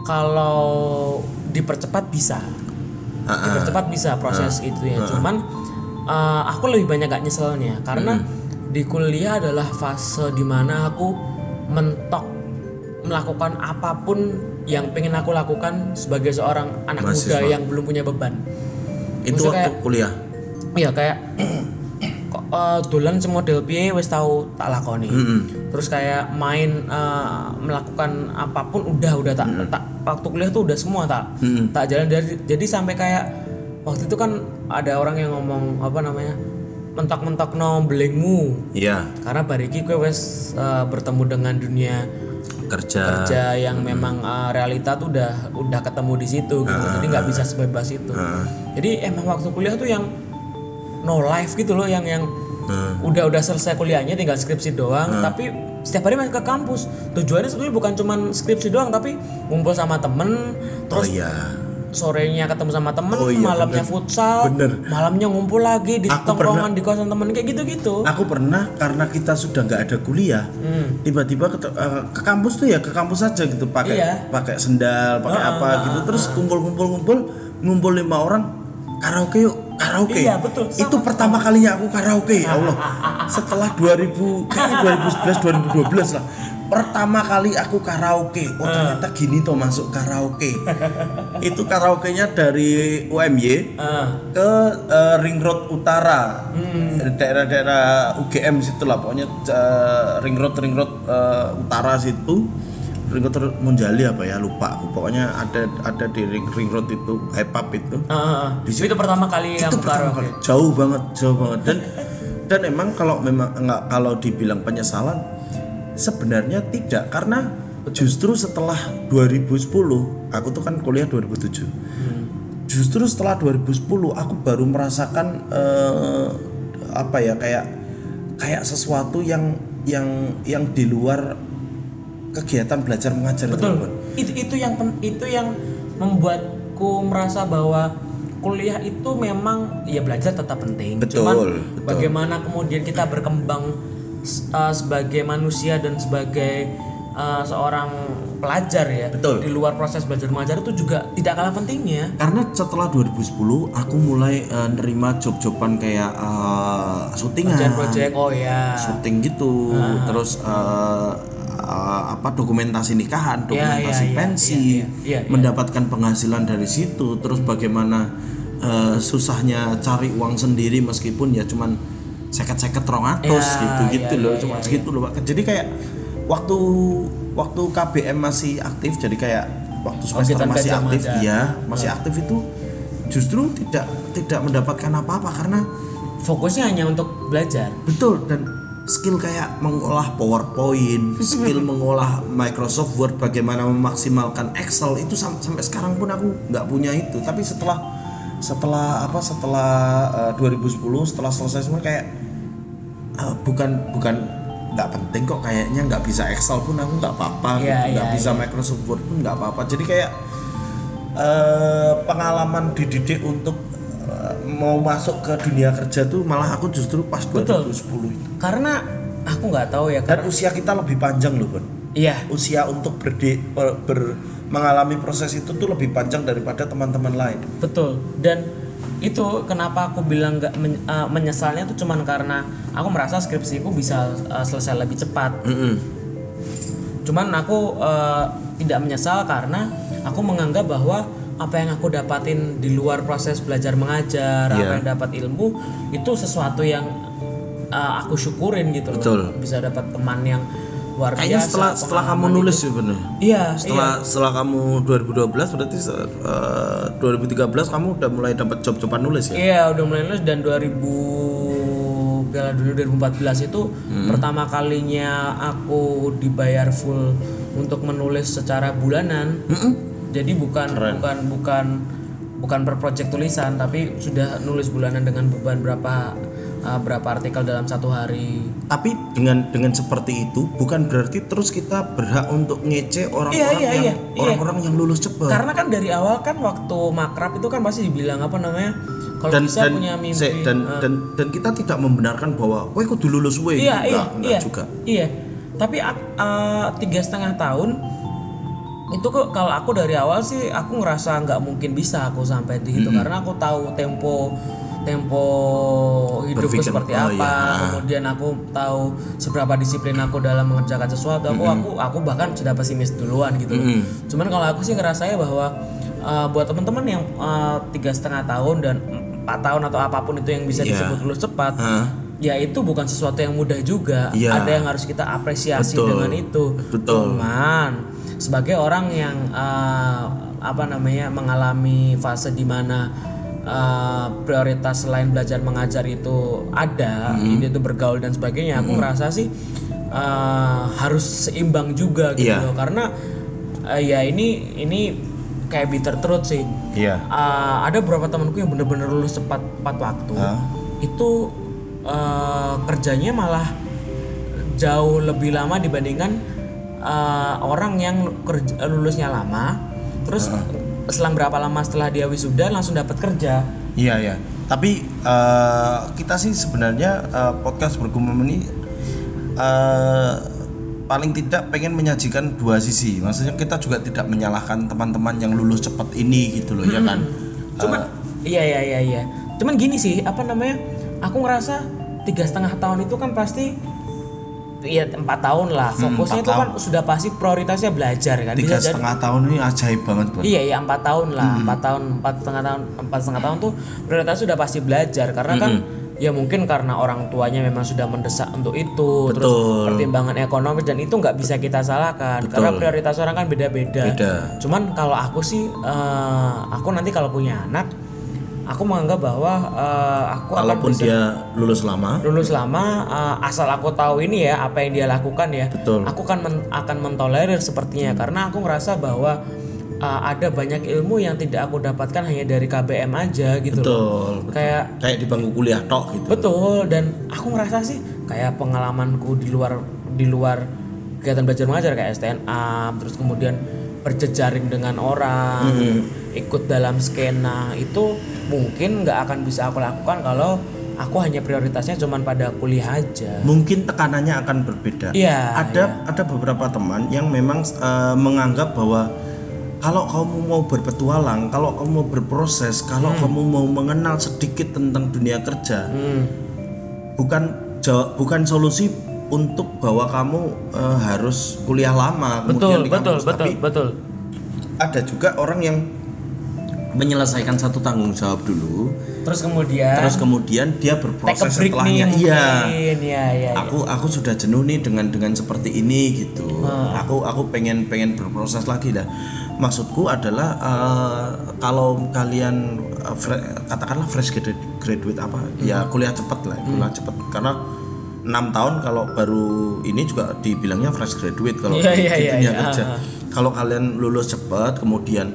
kalau dipercepat bisa. Uh-uh. Dipercepat bisa proses uh-uh. itu ya. Uh-uh. Cuman uh, aku lebih banyak gak nyeselnya karena uh-uh. di kuliah adalah fase dimana aku mentok melakukan apapun yang pengen aku lakukan sebagai seorang anak mahasiswa muda yang belum punya beban. Itu maksudnya waktu kayak, kuliah? Iya kayak uh, dolan semodel piye wis tau tak lakoni. Mm-hmm. Terus kayak main uh, melakukan apapun udah udah tak, mm-hmm. tak waktu kuliah tuh udah semua tak mm-hmm. tak jalan dari, jadi sampai kayak waktu itu kan ada orang yang ngomong apa namanya, mentok-mentok no belengmu, yeah. karena bariki gue wes uh, bertemu dengan dunia kerja, kerja yang mm. memang uh, realita tuh udah udah ketemu di situ, gitu. Uh, jadi nggak bisa sebebas itu. Uh, jadi emang waktu kuliah tuh yang no life gitu loh, yang yang uh, udah udah selesai kuliahnya tinggal skripsi doang, uh, tapi setiap hari main ke kampus. Tujuannya sebenarnya bukan cuma skripsi doang, tapi ngumpul sama temen, terus. Oh, yeah. Sorenya ketemu sama temen, oh, iya, malamnya bener. futsal, bener. malamnya ngumpul lagi di tongkrongan di kosan temen kayak gitu-gitu. Aku pernah karena kita sudah nggak ada kuliah, hmm. tiba-tiba ke, uh, ke kampus tuh ya ke kampus aja gitu, pakai iya. pakai sendal, pakai oh, apa oh, gitu, oh, terus kumpul-kumpul-kumpul, ngumpul lima orang, karaoke yuk, karaoke. Iya, betul. Itu sama. Pertama kalinya aku karaoke, ya Allah. Setelah dua ribu sebelas dua ribu dua belas lah. Pertama kali aku karaoke, oh ternyata gini toh masuk karaoke. Itu karaoke-nya dari U M Y uh. ke uh, Ring Road Utara, hmm. daerah-daerah U G M situ lah, pokoknya uh, Ring Road Ring Road uh, Utara situ, Ring Road Monjali apa ya lupa, pokoknya ada ada di Ring Ring Road itu, eh pub itu. Uh, di situ itu pertama kali yang karaoke. Jauh banget, jauh banget dan dan emang kalau memang enggak kalau dibilang penyesalan. Sebenarnya tidak, karena justru setelah dua ribu sepuluh, aku tuh kan kuliah dua ribu tujuh. Hmm. Justru setelah dua ribu sepuluh aku baru merasakan uh, apa ya kayak kayak sesuatu yang yang yang di luar kegiatan belajar mengajar. Betul. Itu, itu itu yang itu yang membuatku merasa bahwa kuliah itu memang ya belajar tetap penting. Betul. Cuman betul. Bagaimana kemudian kita berkembang Uh, sebagai manusia dan sebagai uh, seorang pelajar ya. Betul. Di luar proses belajar mengajar itu juga tidak kalah pentingnya. Karena setelah dua ribu sepuluh aku mulai uh, nerima job-joban kayak uh, syutingan, project oh ya. syuting gitu, uh. terus uh, uh, apa dokumentasi nikahan, dokumentasi ya, ya, pensi, ya, ya, ya, ya, ya. mendapatkan penghasilan dari situ, terus bagaimana uh, susahnya cari uang sendiri meskipun ya cuman seket-seket rong atus ya, gitu ya, gitu ya, loh, cuma ya, segitu ya. loh. Jadi kayak waktu waktu K B M masih aktif, jadi kayak waktu semester oh, masih aktif, aja. iya, masih oh. aktif itu justru tidak tidak mendapatkan apa-apa karena fokusnya hanya untuk belajar. Betul, dan skill kayak mengolah PowerPoint, skill mengolah Microsoft Word, bagaimana memaksimalkan Excel itu sam- sampai sekarang pun aku nggak punya itu. Tapi setelah setelah apa setelah uh, dua ribu sepuluh setelah selesai semua kayak Uh, bukan bukan nggak penting kok kayaknya, nggak bisa Excel pun aku nggak apa-apa, yeah, gitu. nggak yeah, bisa yeah. Microsoft Word pun nggak apa-apa. Jadi kayak uh, pengalaman dididik untuk uh, mau masuk ke dunia kerja tuh malah aku justru pas dua ribu sepuluh itu. Karena aku nggak tahu ya. Karena... Dan usia kita lebih panjang loh, Bon. Iya. Yeah. Usia untuk berdi ber, ber mengalami proses itu tuh lebih panjang daripada teman-teman lain. Betul. Dan itu kenapa aku bilang gak men, uh, menyesalnya tuh cuman karena aku merasa skripsiku bisa uh, selesai lebih cepat. Mm-hmm. Cuman aku uh, tidak menyesal karena aku menganggap bahwa apa yang aku dapatin di luar proses belajar mengajar, yeah. apa yang dapat ilmu itu sesuatu yang uh, aku syukurin gitu. Betul. Loh. Bisa dapat teman yang luar biasa. Kayaknya setelah setelah kamu nulis itu. ya bener. Iya. Setelah iya. setelah kamu dua ribu dua belas berarti uh, dua ribu tiga belas kamu udah mulai dapat job-joban nulis ya? Iya udah mulai nulis, dan dua ribu dua ribu empat belas itu hmm. pertama kalinya aku dibayar full untuk menulis secara bulanan. Hmm. Jadi bukan Keren. bukan bukan bukan per project tulisan, tapi sudah nulis bulanan dengan beban berapa Uh, berapa artikel dalam satu hari. Tapi dengan dengan seperti itu bukan berarti terus kita berhak untuk ngece orang-orang iya, iya, yang iya, orang-orang iya. yang lulus cepat. Karena kan dari awal kan waktu makrab itu kan masih dibilang apa namanya kalau bisa dan, punya mimpi se, dan, uh, dan dan kita tidak membenarkan bahwa weh kudu lulus weh iya, enggak, iya, enggak iya, juga. Iya. Tapi uh, tiga setengah tahun itu kok kalau aku dari awal sih aku ngerasa nggak mungkin bisa aku sampai di situ, mm-hmm. karena aku tahu tempo tempo hidupku Berfikir, seperti apa, oh, iya. kemudian aku tahu seberapa disiplin aku dalam mengerjakan sesuatu. Aku mm-hmm. aku aku bahkan sudah pesimis duluan gitu. Mm-hmm. Cuman kalau aku sih ngerasanya bahwa uh, buat teman-teman yang tiga setengah tahun dan empat tahun atau apapun itu yang bisa yeah. disebut lulus cepat, huh? ya itu bukan sesuatu yang mudah juga. Yeah. Ada yang harus kita apresiasi Betul. dengan itu. Betul. Cuman sebagai orang yang uh, apa namanya mengalami fase di mana uh, prioritas selain belajar mengajar itu ada, mm-hmm. ini itu bergaul dan sebagainya, mm-hmm. aku merasa sih uh, harus seimbang juga gitu yeah. karena uh, ya ini ini kayak bitter truth sih. Iya. Yeah. Uh, ada beberapa temanku yang benar-benar lulus cepat tepat waktu. Huh? Itu uh, kerjanya malah jauh lebih lama dibandingkan uh, orang yang kerja, lulusnya lama. Terus uh. selang berapa lama setelah dia wisuda langsung dapat kerja. Iya yeah, ya. Yeah. Tapi uh, kita sih sebenarnya uh, podcast Bergumam ini uh, paling tidak pengen menyajikan dua sisi. Maksudnya kita juga tidak menyalahkan teman-teman yang lulus cepat ini gitu loh, hmm. ya kan. Cuman uh, iya iya iya iya. Cuman gini sih, apa namanya? Aku ngerasa tiga setengah tahun itu kan pasti ya empat tahun lah. Fokusnya itu kan sudah pasti prioritasnya belajar kan. Tiga setengah tahun ini ajaib banget banget. Iya iya empat tahun lah. Empat hmm. tahun empat setengah tahun empat setengah tahun tuh prioritas sudah pasti belajar karena kan. Hmm. Ya mungkin karena orang tuanya memang sudah mendesak untuk itu. Betul. Terus pertimbangan ekonomi dan itu gak bisa kita salahkan. Betul. Karena prioritas orang kan beda-beda. Beda. Cuman kalau aku sih uh, aku nanti kalau punya anak aku menganggap bahwa uh, aku walaupun akan bisa, dia lulus lama Lulus lama uh, asal aku tahu ini ya apa yang dia lakukan ya. Betul. Aku kan men- akan mentolerir sepertinya. Karena aku ngerasa bahwa Uh, ada banyak ilmu yang tidak aku dapatkan hanya dari K B M aja gitu. Betul, loh. Betul. Kayak kayak di bangku kuliah tok gitu. Betul, dan aku ngerasa sih kayak pengalamanku di luar di luar kegiatan belajar mengajar kayak S T N A, terus kemudian berjejaring dengan orang, mm-hmm. ikut dalam skena itu mungkin enggak akan bisa aku lakukan kalau aku hanya prioritasnya cuma pada kuliah aja. Mungkin tekanannya akan berbeda. Ya, ada ya. Ada beberapa teman yang memang uh, menganggap bahwa kalau kamu mau berpetualang, kalau kamu mau berproses, kalau hmm. kamu mau mengenal sedikit tentang dunia kerja, hmm. bukan jawab, bukan solusi untuk bahwa kamu uh, harus kuliah lama kemudian betul, di kampus. Betul, tapi betul, betul. Ada juga orang yang menyelesaikan satu tanggung jawab dulu, terus kemudian terus kemudian dia berproses setelahnya. Iya. Ya, ya, aku ya. aku sudah jenuh nih dengan dengan seperti ini gitu. Hmm. Aku aku pengen pengen berproses lagi dah. Maksudku adalah uh, kalau kalian uh, fre- katakanlah fresh graduate, graduate apa hmm. ya kuliah cepat lah, kuliah hmm. cepat karena enam tahun kalau baru ini juga dibilangnya fresh graduate kalau yeah, yeah, di dunia yeah, yeah. kerja. Kalau kalian lulus cepat kemudian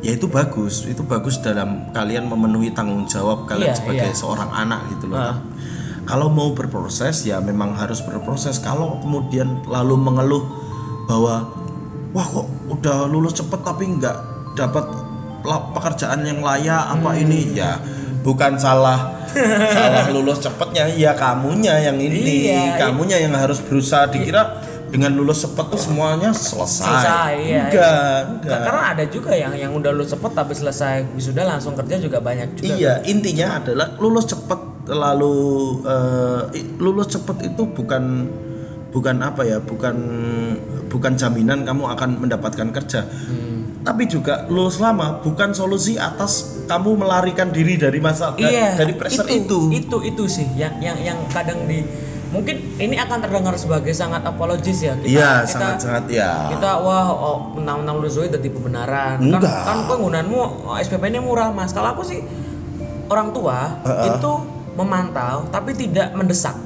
ya itu bagus, itu bagus dalam kalian memenuhi tanggung jawab kalian yeah, sebagai yeah. seorang anak gitu loh. Uh. Kalau mau berproses ya memang harus berproses. Kalau kemudian lalu mengeluh bahwa wah kok udah lulus cepet tapi nggak dapat pekerjaan yang layak apa hmm. ini ya bukan salah salah lulus cepetnya ya kamunya yang ini iya, kamunya iya. yang harus berusaha dikira dengan lulus cepet tuh semuanya selesai, selesai iya, enggak, iya. enggak karena ada juga yang yang udah lulus cepet tapi selesai wisuda langsung kerja juga banyak juga iya kan? Intinya adalah lulus cepet lalu uh, lulus cepet itu bukan bukan apa ya bukan bukan jaminan kamu akan mendapatkan kerja hmm. tapi juga lulus lama bukan solusi atas kamu melarikan diri dari masa iya, dari pressure itu, itu itu itu sih yang yang yang kadang di mungkin ini akan terdengar sebagai sangat apologis ya kita ya, kita, sangat, sangat, ya. kita wah oh, mentang-mentang lulus itu tipe benaran kan, kan penggunaanmu S P P-nya murah mas kalau aku sih orang tua uh-uh. itu memantau tapi tidak mendesak.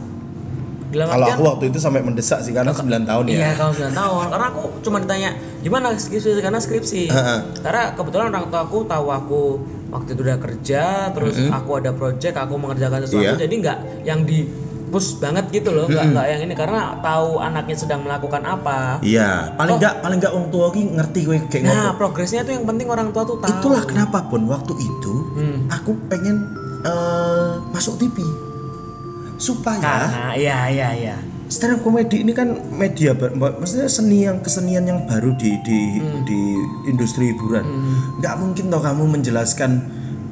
Kalau aku waktu itu sampai mendesak sih karena sembilan tahun ya. Iya, kalau sembilan tahun. Karena aku cuma ditanya gimana skripsi karena skripsi. Uh-huh. Karena kebetulan orang tua aku tahu aku waktu itu udah kerja, terus uh-huh. aku ada project, aku mengerjakan sesuatu. Yeah. Jadi enggak yang di push banget gitu loh, enggak uh-huh. enggak yang ini karena tahu anaknya sedang melakukan apa. Iya, yeah. paling enggak paling enggak orang tua ki ngerti kowe kayak ngono. Nah, progresnya tuh yang penting orang tua tuh tahu. Itulah kenapa pun waktu itu hmm. aku pengen uh, masuk T V. Supaya karena, ya, ya, ya. stand up comedy ini kan media, maksudnya seni yang kesenian yang baru di di, hmm. di industri hiburan. Nggak hmm. mungkin toh kamu menjelaskan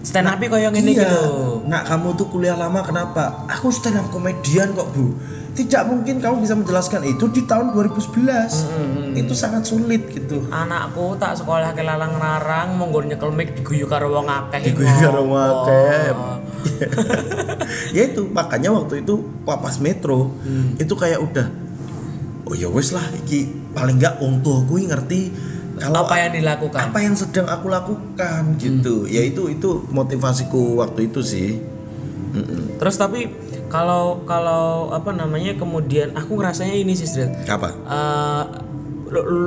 stand up kok yang ini gitu. Nak, kamu tuh kuliah lama kenapa? Aku stand up komedian kok, Bro. Tidak mungkin kamu bisa menjelaskan itu di tahun dua ribu sebelas. Mm-hmm. Itu sangat sulit gitu. Anakku tak sekolah ke lalang-larang, monggo nyekel mic diguyu karo wong akeh. Diguyu karo wong akeh. Ya itu makanya waktu itu Papas Metro hmm. itu kayak udah oh ya wes lah iki paling enggak wong tuaku ngerti kalau apa yang dilakukan. Apa yang sedang aku lakukan gitu. Hmm. Ya itu itu motivasiku waktu itu sih. Mm-mm. Terus tapi Kalau kalau apa namanya kemudian aku ngerasanya ini sih Sri. Apa? Uh,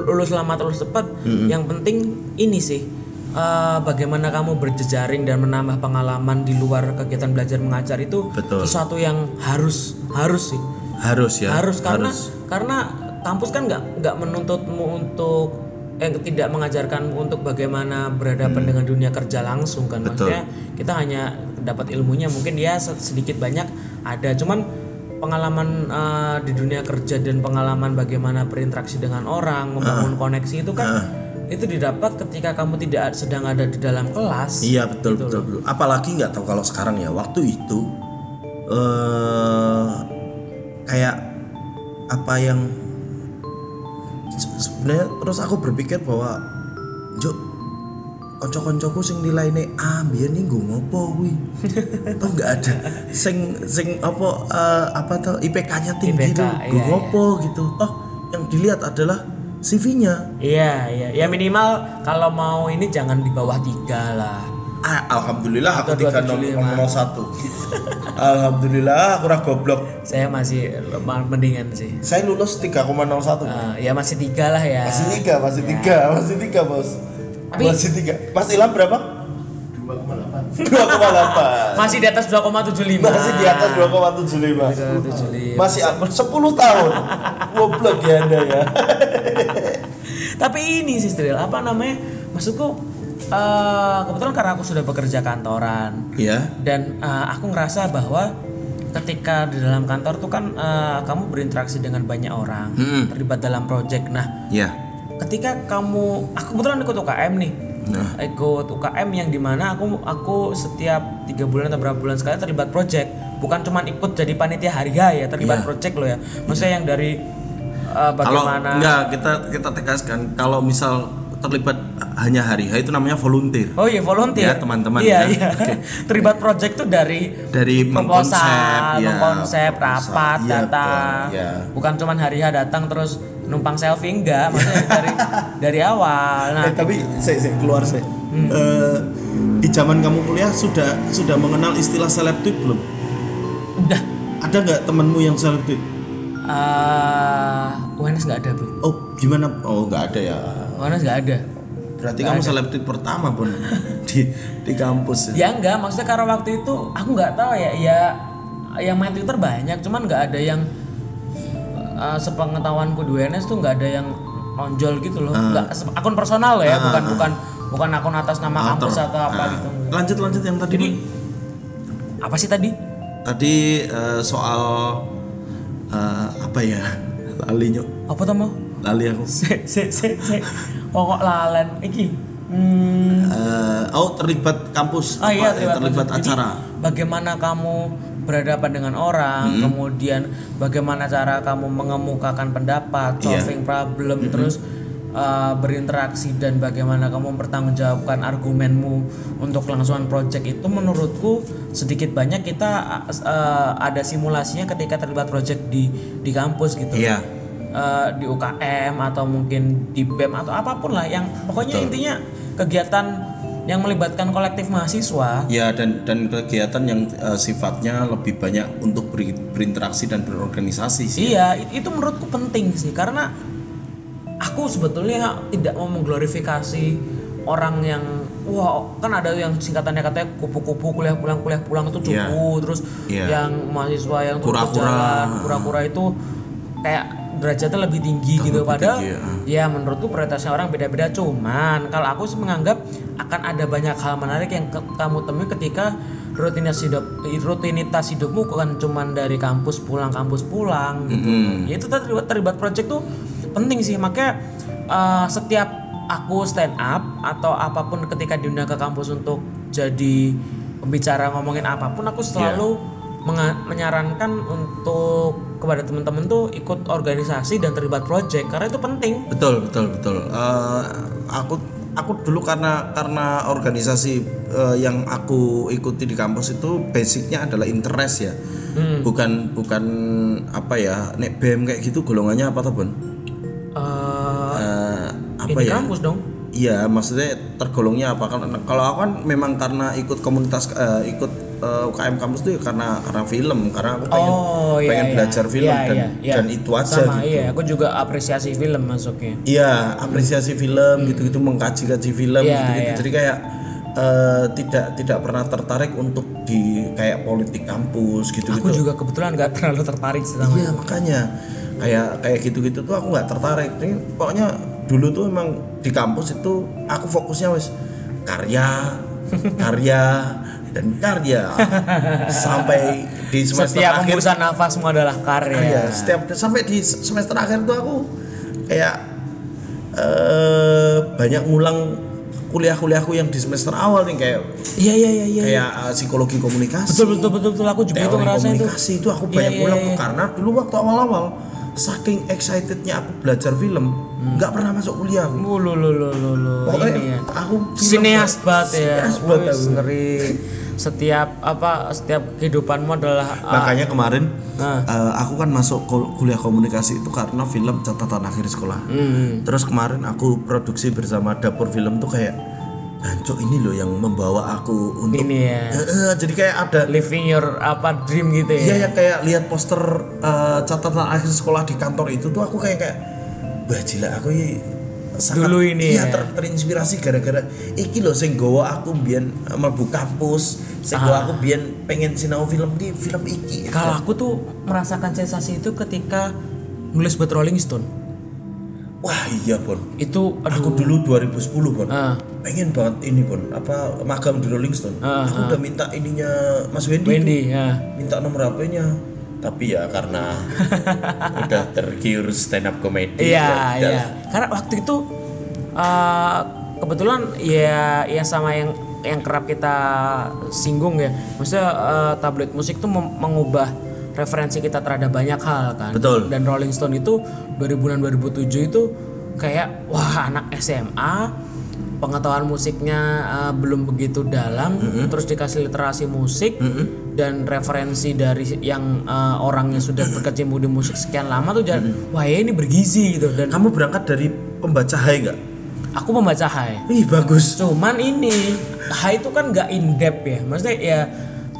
lulus lama terus cepat. Mm-hmm. Yang penting ini sih uh, bagaimana kamu berjejaring dan menambah pengalaman di luar kegiatan belajar mengajar itu. Betul. Sesuatu yang harus harus sih. Harus ya. Harus karena harus. Karena kampus kan nggak nggak menuntutmu untuk eh tidak mengajarkanmu untuk bagaimana berhadapan mm. dengan dunia kerja langsung kan. Betul. Maksudnya kita hanya dapat ilmunya mungkin dia sedikit banyak ada, cuman pengalaman uh, di dunia kerja dan pengalaman bagaimana berinteraksi dengan orang, membangun uh, koneksi itu kan uh, itu didapat ketika kamu tidak sedang ada di dalam kelas. Iya betul gitu betul, betul. Apalagi nggak tahu kalau sekarang ya waktu itu uh, kayak apa yang sebenarnya terus aku berpikir bahwa Jo kanca-kancaku sing nilaine A mbiyen iki nggo ngopo kuwi. Toh enggak ada sing sing apa uh, apa toh I P K-nya tinggi itu nggo ngopo gitu. Toh yang dilihat adalah C V-nya. Iya, iya. Ya minimal kalau mau ini jangan di bawah tiga lah. Ah, alhamdulillah aku tiga nol satu. Alhamdulillah aku ora goblok. Saya masih mendingan sih. Saya lulus tiga koma nol satu. Uh, ya masih tiga lah ya. Masih tiga, masih tiga, ya. Masih tiga, Bos. Tapi, masih tiga. Mas Ilham berapa? dua koma delapan. dua koma delapan. Masih di atas dua koma tujuh lima. Masih di atas dua koma tujuh lima. Masih sepuluh tahun. Goblok ya Anda ya. Tapi ini sih Stril, apa namanya? Maksudku uh, kebetulan karena aku sudah bekerja kantoran. Iya. Dan uh, aku ngerasa bahwa ketika di dalam kantor tuh kan uh, kamu berinteraksi dengan banyak orang, hmm. terlibat dalam proyek. Nah, iya. Ketika kamu, aku kebetulan ikut U K M nih, nah. ikut U K M yang dimana aku aku setiap tiga bulan atau berapa bulan sekali terlibat project, bukan cuma ikut jadi panitia hari-hari ya, terlibat yeah. project loh ya. Maksudnya yeah. yang dari uh, bagaimana? Kalau enggak kita kita tegaskan kalau misal terlibat hanya hari-hari itu namanya volunteer. Oh iya volunteer ya teman-teman. Iya, ya. Iya. Okay. Terlibat project itu dari dari mengkonsep, ya, mengkonsep, rapat, ya, datang. Ya. Bukan cuma hari-hari datang terus numpang selfie enggak, maksudnya dari dari awal. Nah, eh, tapi saya saya keluar saya. Hmm. Uh, di zaman kamu kuliah sudah sudah mengenal istilah seleb tweet belum? Udah. Ada nggak temanmu yang seleb tweet? Uh, U N S nggak ada bro. Oh gimana? Oh nggak ada ya. U N S nggak ada. Berarti gak kamu ada. Seleb tweet pertama pun di di kampus. Ya, ya enggak, maksudnya karena waktu itu aku nggak tahu ya. Ya yang main Twitter banyak, cuman nggak ada yang Uh, sepengetahuanku di U N S tuh nggak ada yang onjol gitu loh, uh, nggak akun personal loh ya, uh, bukan bukan bukan akun atas nama kampus atau apa uh, gitu. Lanjut lanjut yang tadi. Jadi, apa sih tadi? Tadi uh, soal uh, apa ya? Lali nyok. Apa tuh mau? Lali aku. Se se se se. Pokok lalen. Iki. Hmm. Uh, oh terlibat kampus. Oh, apa, iya, terlibat, terlibat acara. Jadi, bagaimana kamu berhadapan dengan orang, hmm. kemudian bagaimana cara kamu mengemukakan pendapat, solving yeah. problem, mm-hmm. terus uh, berinteraksi dan bagaimana kamu mempertanggungjawabkan argumenmu untuk kelangsungan project itu menurutku sedikit banyak kita uh, ada simulasinya ketika terlibat project di di kampus gitu. Yeah. Uh, di U K M atau mungkin di B E M atau apapun lah yang pokoknya betul. Intinya kegiatan yang melibatkan kolektif mahasiswa. Ya dan dan kegiatan yang uh, sifatnya lebih banyak untuk beri, berinteraksi dan berorganisasi sih. Iya, ya. Itu menurutku penting sih karena aku sebetulnya tidak mau mengglorifikasi orang yang wah kan ada yang singkatannya katanya kupu-kupu kuliah pulang kuliah pulang itu cupu yeah. terus yeah. yang mahasiswa yang turun jalan kura-kura itu kayak derajatnya lebih tinggi terlalu gitu padahal tinggi, ya. Ya menurutku prioritasnya orang beda-beda cuman kalau aku menganggap akan ada banyak hal menarik yang ke- kamu temui ketika rutinitas hidup rutinitas hidupmu bukan cuma dari kampus pulang kampus pulang gitu mm-hmm. ya itu terlibat terlibat project tuh penting sih makanya uh, setiap aku stand up atau apapun ketika diundang ke kampus untuk jadi pembicara ngomongin apapun, aku selalu yeah. menga- menyarankan untuk kepada teman-teman tuh ikut organisasi dan terlibat proyek karena itu penting. Betul, betul, betul. Uh, aku aku dulu karena karena organisasi uh, yang aku ikuti di kampus itu basicnya adalah interest ya. Hmm. Bukan bukan apa ya, nek B M kayak gitu golongannya apa toh, Bon? Uh, uh, apa ya? Di kampus dong. Iya, maksudnya tergolongnya apa? Kalau aku kan memang karena ikut komunitas uh, ikut U K M kampus tuh karena karena film, karena aku pengen, oh, iya, pengen iya. belajar film iya, dan, iya, iya. dan itu aja. Sama, gitu. Iya, aku juga apresiasi film masuknya. Iya, apresiasi hmm. film, hmm. gitu-gitu mengkaji-kaji film, yeah, gitu-gitu. Yeah. Jadi kayak uh, tidak tidak pernah tertarik untuk di kayak politik kampus, gitu-gitu. Aku juga kebetulan nggak terlalu tertarik sih. Iya, makanya kayak kayak gitu-gitu tuh aku nggak tertarik. Jadi, pokoknya dulu tuh emang di kampus itu aku fokusnya wes karya, karya. dan karya sampai di semester setiap akhir setiap nafasmu adalah karya. Karya setiap sampai di semester akhir tuh aku kayak uh, banyak ngulang kuliah-kuliahku yang di semester awal nih kayak iya iya iya kayak ya. Uh, psikologi komunikasi betul betul betul, betul. Aku juga itu ngerasa itu komunikasi itu aku banyak ngulang ya, ya, ya. Karena dulu waktu awal-awal saking excitednya aku belajar film nggak hmm. pernah masuk kuliah aku. Oh, lo, lo, lo, lo. Pokoknya ya. Aku sineas banget ya. Sineas ngeri. Setiap apa setiap kehidupanmu adalah makanya uh, kemarin uh. Uh, aku kan masuk kuliah komunikasi itu karena film Catatan Akhir Sekolah. Hmm. Terus kemarin aku produksi bersama Dapur Film tuh kayak Anco ini loh yang membawa aku untuk ini ya. Uh, uh, jadi kayak ada living your apa dream gitu ya. Iya ya kayak lihat poster uh, Catatan Akhir Sekolah di kantor itu tuh aku kayak kayak wah gila aku sangat dulu ini iya, ya ter- terinspirasi gara-gara iki loh sing gawa aku mbiyen mlebu kampus, sing gawa ah. aku mbiyen pengen sinau film di film iki. Kalau aku tuh merasakan sensasi itu ketika nulis buat Rolling Stone. Wah iya Bon, itu aduh. Aku dulu dua ribu sepuluh Bon, uh. pengen banget ini Bon, apa magang di Rolling Stone. Uh, aku uh. udah minta ininya Mas Wendy, Wendy ya. minta nomor H P-nya, tapi ya karena udah tergiur stand up comedy. Iya iya, ya. Karena waktu itu uh, kebetulan ya ya sama yang yang kerap kita singgung ya, maksudnya uh, tabloid musik tuh mem- mengubah referensi kita terhadap banyak hal kan. Betul. Dan Rolling Stone itu dua ribu enam dua ribu tujuh itu kayak wah anak S M A pengetahuan musiknya uh, belum begitu dalam mm-hmm. terus dikasih literasi musik mm-hmm. dan referensi dari yang uh, orangnya sudah berkecimpung di musik sekian lama tuh jadi mm-hmm. wah ya ini bergizi gitu. Dan kamu berangkat dari pembaca high enggak? Aku membaca high. Ih bagus. Cuman ini high itu kan enggak in depth ya. Maksudnya ya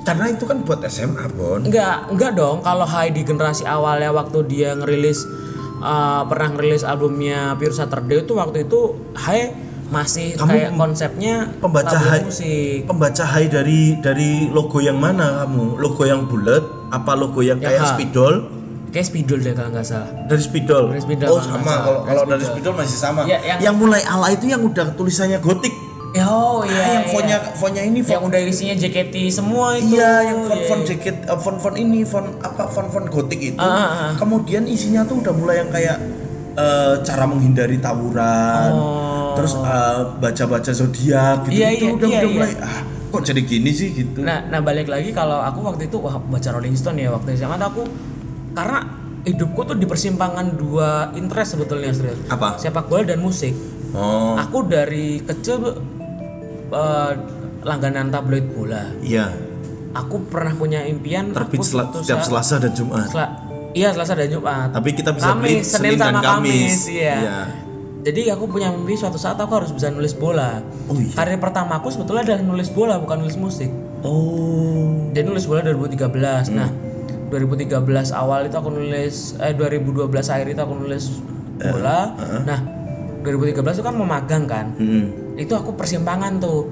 karena itu kan buat S M A, Bon. Enggak, enggak dong. Kalau Hai di generasi awalnya waktu dia ngerilis uh, pernah ngerilis albumnya Pure Saturday itu waktu itu Hai masih kamu kayak konsepnya pembaca Hai musik. Pembaca Hai dari dari logo yang mana kamu? Logo yang bulat apa logo yang ya, kayak ha. spidol? Kayak spidol deh kalau enggak salah. Dari spidol. Dari spidol oh, sama. Kalau kalau dari spidol masih sama. Ya, yang, yang mulai ala itu yang udah tulisannya gotik. Oh iya, ah, yang fontnya iya. fontnya ini font yang udah isinya J K T semua itu. Iya, yang font-font iya, iya. J K T, font-font ini font apa font-font gotik itu. Ah, ah, ah. Kemudian isinya tuh udah mulai yang kayak uh, cara menghindari tawuran, oh. terus uh, baca-baca zodiak gitu. Iya, itu iya, udah, iya, udah iya. mulai ah, kok jadi gini sih gitu. Nah, nah balik lagi kalau aku waktu itu wah baca Rolling Stone ya waktu zaman aku karena hidupku tuh di persimpangan dua interest sebetulnya, serius. Apa? Sepak bola dan musik. Oh. Aku dari kecil Uh, langganan tabloid bola. Iya. Aku pernah punya impian terbit sel- setiap Selasa dan Jumat. Sel- iya Selasa dan Jumat. Tapi kita bisa beli Senin dan Kamis. Iya. Ya. Jadi aku punya mimpi suatu saat aku harus bisa nulis bola. Oh, iya. Karir pertama aku sebetulnya adalah nulis bola bukan nulis musik. Oh. Jadi nulis bola dua ribu tiga belas. Hmm. Nah, dua ribu tiga belas awal itu aku nulis eh dua ribu dua belas akhir itu aku nulis bola. Uh, uh-huh. Nah, dua ribu tiga belas itu kan mau magang kan. Hmm. Itu aku persimpangan tuh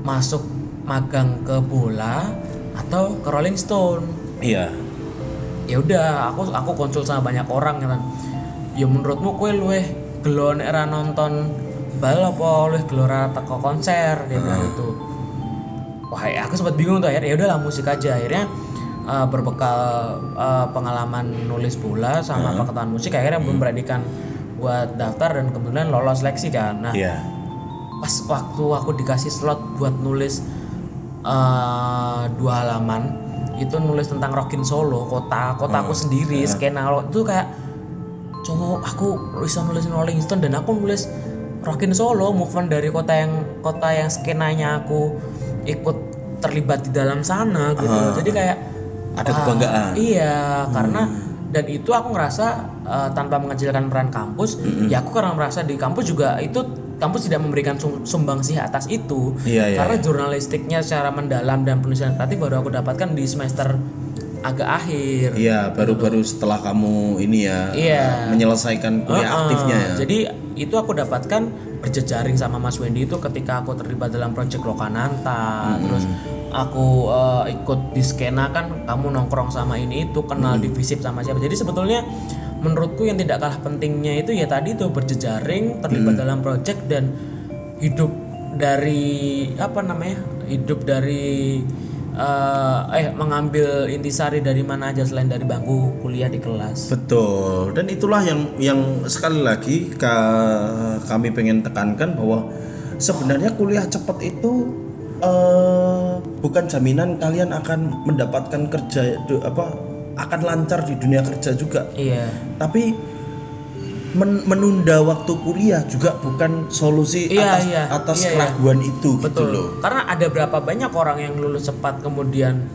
masuk magang ke bola atau ke Rolling Stone. Iya. Ya udah, aku aku konsul sama banyak orang kan. Ya menurutmu kowe luweh gelo nek ra nonton bal apa luweh gelo ra teko konser gitu uh. itu. Wah, aku sempat bingung tuh akhirnya. Ya udahlah musik aja akhirnya uh, berbekal uh, pengalaman nulis bola sama uh. paketan musik akhirnya hmm. memberanikan buat daftar dan kemudian lolos seleksi kan. Nah. Yeah. Pas waktu aku dikasih slot buat nulis uh, dua halaman itu nulis tentang Rockin Solo, kota kotaku hmm. sendiri, yeah. skena itu kayak cowok aku bisa nulis Rolling Stone dan aku nulis Rockin Solo, movement dari kota yang kota yang skenanya aku ikut terlibat di dalam sana gitu. Uh, Jadi kayak ada kebanggaan. Uh, iya, hmm. karena dan itu aku ngerasa uh, tanpa mengecilkan peran kampus, mm-hmm. ya aku karena merasa di kampus juga itu kampus tidak memberikan sumbangsih atas itu. Iya, karena iya. jurnalistiknya secara mendalam dan penulisan kreatif baru aku dapatkan di semester agak akhir. Iya, baru-baru gitu. Setelah kamu ini ya iya. menyelesaikan kuliah uh-uh. aktifnya ya. Jadi itu aku dapatkan berjejaring sama Mas Wendy itu ketika aku terlibat dalam proyek Lokananta, mm-hmm. terus aku uh, ikut di skena kan kamu nongkrong sama ini itu, kenal mm-hmm. di Visip sama siapa. Jadi sebetulnya menurutku yang tidak kalah pentingnya itu ya tadi tuh berjejaring, terlibat hmm. dalam project dan hidup dari apa namanya? Hidup dari uh, eh mengambil intisari dari mana aja selain dari bangku kuliah di kelas. Betul. Dan itulah yang yang sekali lagi ka, kami pengen tekankan bahwa sebenarnya kuliah cepat itu uh, bukan jaminan kalian akan mendapatkan kerja apa akan lancar di dunia kerja juga. Iya. Tapi men- menunda waktu kuliah juga bukan solusi iya, atas, iya. atas iya, keraguan iya. itu. Betul. Gitu loh. Karena ada berapa banyak orang yang lulus cepat kemudian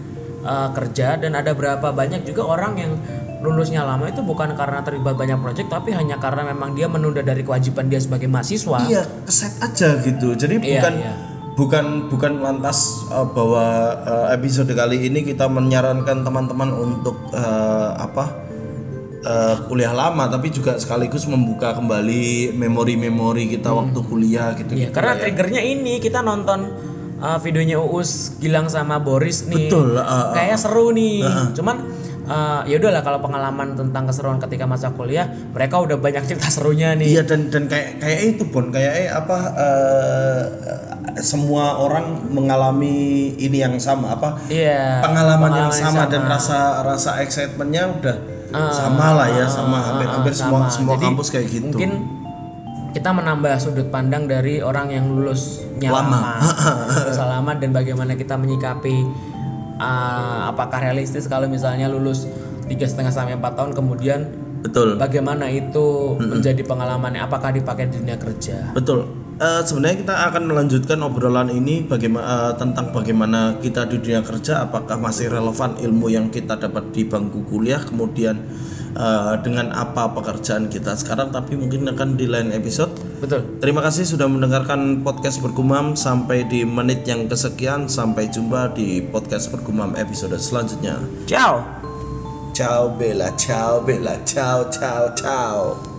uh, kerja dan ada berapa banyak juga orang yang lulusnya lama itu bukan karena terlibat banyak proyek tapi hanya karena memang dia menunda dari kewajiban dia sebagai mahasiswa. Iya, keset aja gitu. Jadi iya, bukan iya. Bukan bukan lantas uh, bahwa uh, episode kali ini kita menyarankan teman-teman untuk uh, apa uh, kuliah lama, tapi juga sekaligus membuka kembali memori-memori kita hmm. waktu kuliah gitu. Ya, karena ya. Triggernya ini kita nonton uh, videonya Uus, Gilang sama Boris nih. Betul. Uh, Kayaknya seru nih. Uh, Cuman Uh, ya udahlah kalau pengalaman tentang keseruan ketika masa kuliah mereka udah banyak cerita serunya nih. Iya dan dan kayak kayak itu Bon, kayak apa uh, semua orang mengalami ini yang sama apa yeah, pengalaman, pengalaman yang sama, sama. Dan rasa rasa excitementnya udah uh, sama lah ya sama hampir-hampir uh, uh, semua semua jadi, kampus kayak gitu. Mungkin kita menambah sudut pandang dari orang yang lulusnya lama, lulusnya lama dan bagaimana kita menyikapi Uh, apakah realistis kalau misalnya lulus tiga koma lima sampai empat tahun kemudian betul bagaimana itu mm-hmm. menjadi pengalamannya apakah dipakai di dunia kerja. Betul. Uh, sebenarnya kita akan melanjutkan obrolan ini bagaimana uh, tentang bagaimana kita di dunia kerja apakah masih relevan ilmu yang kita dapat di bangku kuliah kemudian uh, dengan apa pekerjaan kita sekarang tapi mungkin akan di lain episode. Betul. Terima kasih sudah mendengarkan podcast Bergumam sampai di menit yang kesekian. Sampai jumpa di podcast Bergumam episode selanjutnya. Ciao. Ciao Bella, ciao Bella, ciao ciao ciao.